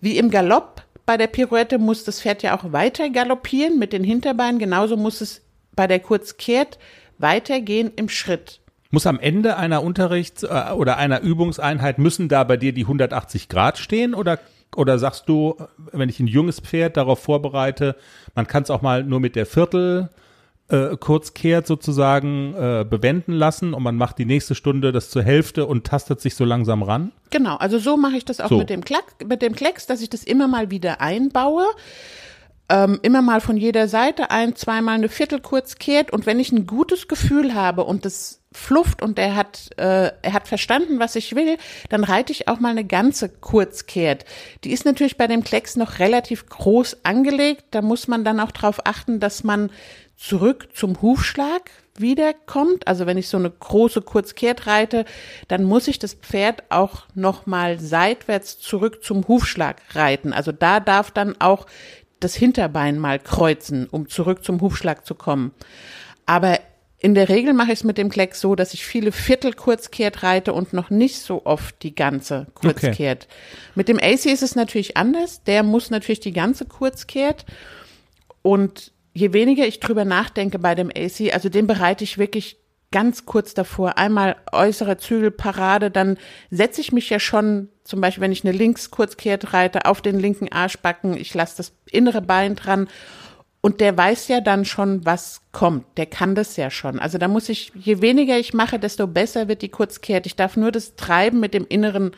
wie im Galopp. Bei der Pirouette muss das Pferd ja auch weiter galoppieren mit den Hinterbeinen. Genauso muss es bei der Kurzkehrt weitergehen im Schritt. Muss am Ende einer Unterrichts- oder einer Übungseinheit, müssen da bei dir die hundertachtzig Grad stehen? Oder, oder sagst du, wenn ich ein junges Pferd darauf vorbereite, man kann es auch mal nur mit der Viertel äh, Kurzkehrt sozusagen äh, bewenden lassen und man macht die nächste Stunde das zur Hälfte und tastet sich so langsam ran? Genau, also so mache ich das auch so. mit, dem Klack, mit dem Klecks, dass ich das immer mal wieder einbaue. Ähm, immer mal von jeder Seite ein, zweimal eine Viertel kurz kehrt und wenn ich ein gutes Gefühl habe und das flufft und er hat, äh, er hat verstanden, was ich will, dann reite ich auch mal eine ganze Kurzkehrt. Die ist natürlich bei dem Klecks noch relativ groß angelegt, da muss man dann auch darauf achten, dass man zurück zum Hufschlag wiederkommt. Also wenn ich so eine große Kurzkehrt reite, dann muss ich das Pferd auch nochmal seitwärts zurück zum Hufschlag reiten. Also da darf dann auch das Hinterbein mal kreuzen, um zurück zum Hufschlag zu kommen. Aber in der Regel mache ich es mit dem Klecks so, dass ich viele Viertel Kurzkehrt reite und noch nicht so oft die ganze Kurzkehrt. Okay. Mit dem A C ist es natürlich anders. Der muss natürlich die ganze Kurzkehrt. Und je weniger ich drüber nachdenke bei dem A C, also den bereite ich wirklich ganz kurz davor. Einmal äußere Zügelparade, dann setze ich mich ja schon, zum Beispiel wenn ich eine Linkskurzkehrt reite, auf den linken Arschbacken, ich lasse das innere Bein dran und der weiß ja dann schon, was kommt, der kann das ja schon. Also da muss ich, je weniger ich mache, desto besser wird die Kurzkehrt. Ich darf nur das Treiben mit dem inneren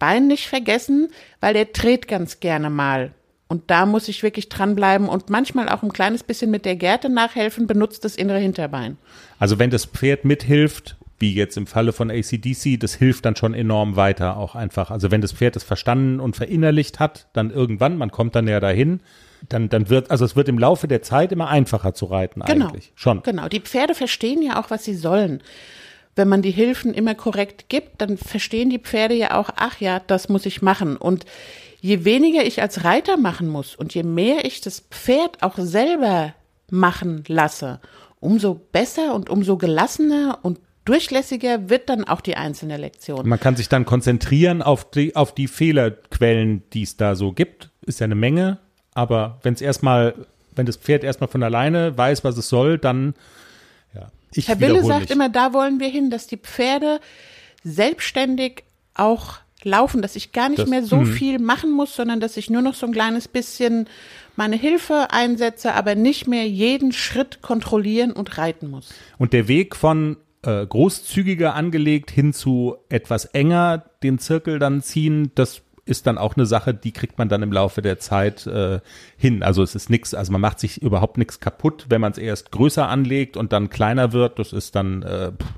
Bein nicht vergessen, weil der dreht ganz gerne mal. Und da muss ich wirklich dranbleiben und manchmal auch ein kleines bisschen mit der Gerte nachhelfen, benutzt das innere Hinterbein. Also wenn das Pferd mithilft, wie jetzt im Falle von A C D C, das hilft dann schon enorm weiter auch einfach. Also wenn das Pferd es verstanden und verinnerlicht hat, dann irgendwann, man kommt dann ja dahin, dann, dann wird, also es wird im Laufe der Zeit immer einfacher zu reiten eigentlich. Genau, schon. Genau, die Pferde verstehen ja auch, was sie sollen. Wenn man die Hilfen immer korrekt gibt, dann verstehen die Pferde ja auch, ach ja, das muss ich machen. Und je weniger ich als Reiter machen muss und je mehr ich das Pferd auch selber machen lasse, umso besser und umso gelassener und durchlässiger wird dann auch die einzelne Lektion. Man kann sich dann konzentrieren auf die, auf die Fehlerquellen, die es da so gibt. Ist ja eine Menge, aber wenn es erstmal, wenn das Pferd erstmal von alleine weiß, was es soll, dann ja. Ich Herr Wille sagt nicht. Immer, da wollen wir hin, dass die Pferde selbstständig auch laufen, dass ich gar nicht das, mehr so mh. viel machen muss, sondern dass ich nur noch so ein kleines bisschen meine Hilfe einsetze, aber nicht mehr jeden Schritt kontrollieren und reiten muss. Und der Weg von äh, großzügiger angelegt hin zu etwas enger den Zirkel dann ziehen, das ist dann auch eine Sache, die kriegt man dann im Laufe der Zeit äh, hin. Also es ist nichts, also man macht sich überhaupt nichts kaputt, wenn man es erst größer anlegt und dann kleiner wird, das ist dann äh, pff.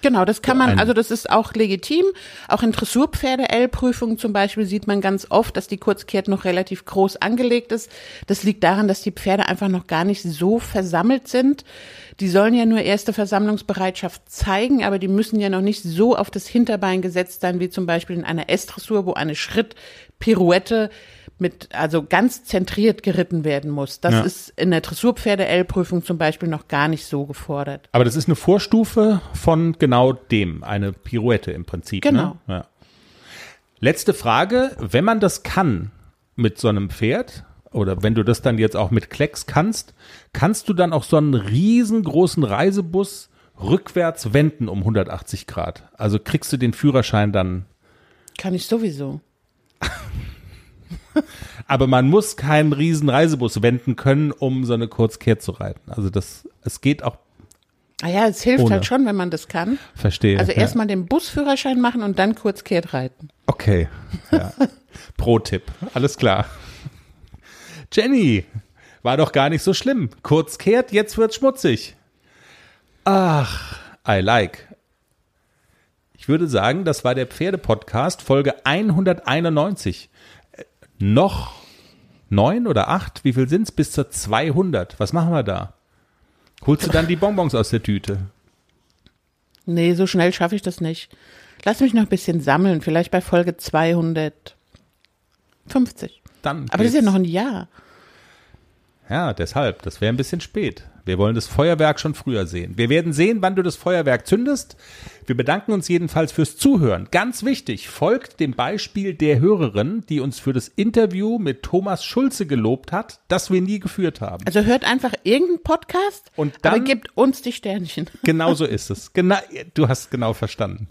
Genau, das kann man, also das ist auch legitim. Auch in Dressurpferde-L-Prüfungen zum Beispiel sieht man ganz oft, dass die Kurzkehrt noch relativ groß angelegt ist. Das liegt daran, dass die Pferde einfach noch gar nicht so versammelt sind. Die sollen ja nur erste Versammlungsbereitschaft zeigen, aber die müssen ja noch nicht so auf das Hinterbein gesetzt sein, wie zum Beispiel in einer S-Dressur, wo eine Schrittpirouette mit, also ganz zentriert geritten werden muss. Das ja. ist in der Dressurpferde-L-Prüfung zum Beispiel noch gar nicht so gefordert. Aber das ist eine Vorstufe von genau dem, eine Pirouette im Prinzip. Genau. Ne? Ja. Letzte Frage, wenn man das kann mit so einem Pferd oder wenn du das dann jetzt auch mit Klecks kannst, kannst du dann auch so einen riesengroßen Reisebus rückwärts wenden um hundertachtzig Grad? Also kriegst du den Führerschein dann? Kann ich sowieso. Aber man muss keinen riesen Reisebus wenden können, um so eine Kurzkehrt zu reiten. Also das, es geht auch. Ah ja, es hilft ohne. Halt schon, wenn man das kann. Verstehe. Also ja. erstmal den Busführerschein machen und dann Kurzkehrt reiten. Okay. Ja. Pro-Tipp. Alles klar. Jenny, war doch gar nicht so schlimm. Kurzkehrt, jetzt wird's schmutzig. Ach, I like. Ich würde sagen, das war der Pferde-Podcast, Folge hunderteinundneunzig. Noch neun oder acht, wie viel sind's bis zur zweihundert? Was machen wir da? Holst du dann die Bonbons aus der Tüte? Nee, so schnell schaffe ich das nicht. Lass mich noch ein bisschen sammeln, vielleicht bei Folge zweihundertfünfzig. Dann aber geht's. Das ist ja noch ein Jahr. Ja, deshalb, das wäre ein bisschen spät. Wir wollen das Feuerwerk schon früher sehen. Wir werden sehen, wann du das Feuerwerk zündest. Wir bedanken uns jedenfalls fürs Zuhören. Ganz wichtig, folgt dem Beispiel der Hörerin, die uns für das Interview mit Thomas Schulze gelobt hat, das wir nie geführt haben. Also hört einfach irgendeinen Podcast, und dann, aber gebt uns die Sternchen. Genau so ist es. Genau, du hast genau verstanden.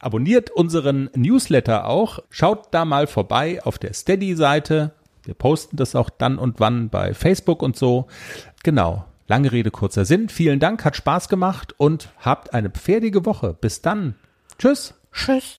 Abonniert unseren Newsletter auch. Schaut da mal vorbei auf der Steady-Seite. Wir posten das auch dann und wann bei Facebook und so. Genau. Lange Rede, kurzer Sinn. Vielen Dank, hat Spaß gemacht und habt eine pferdige Woche. Bis dann. Tschüss. Tschüss.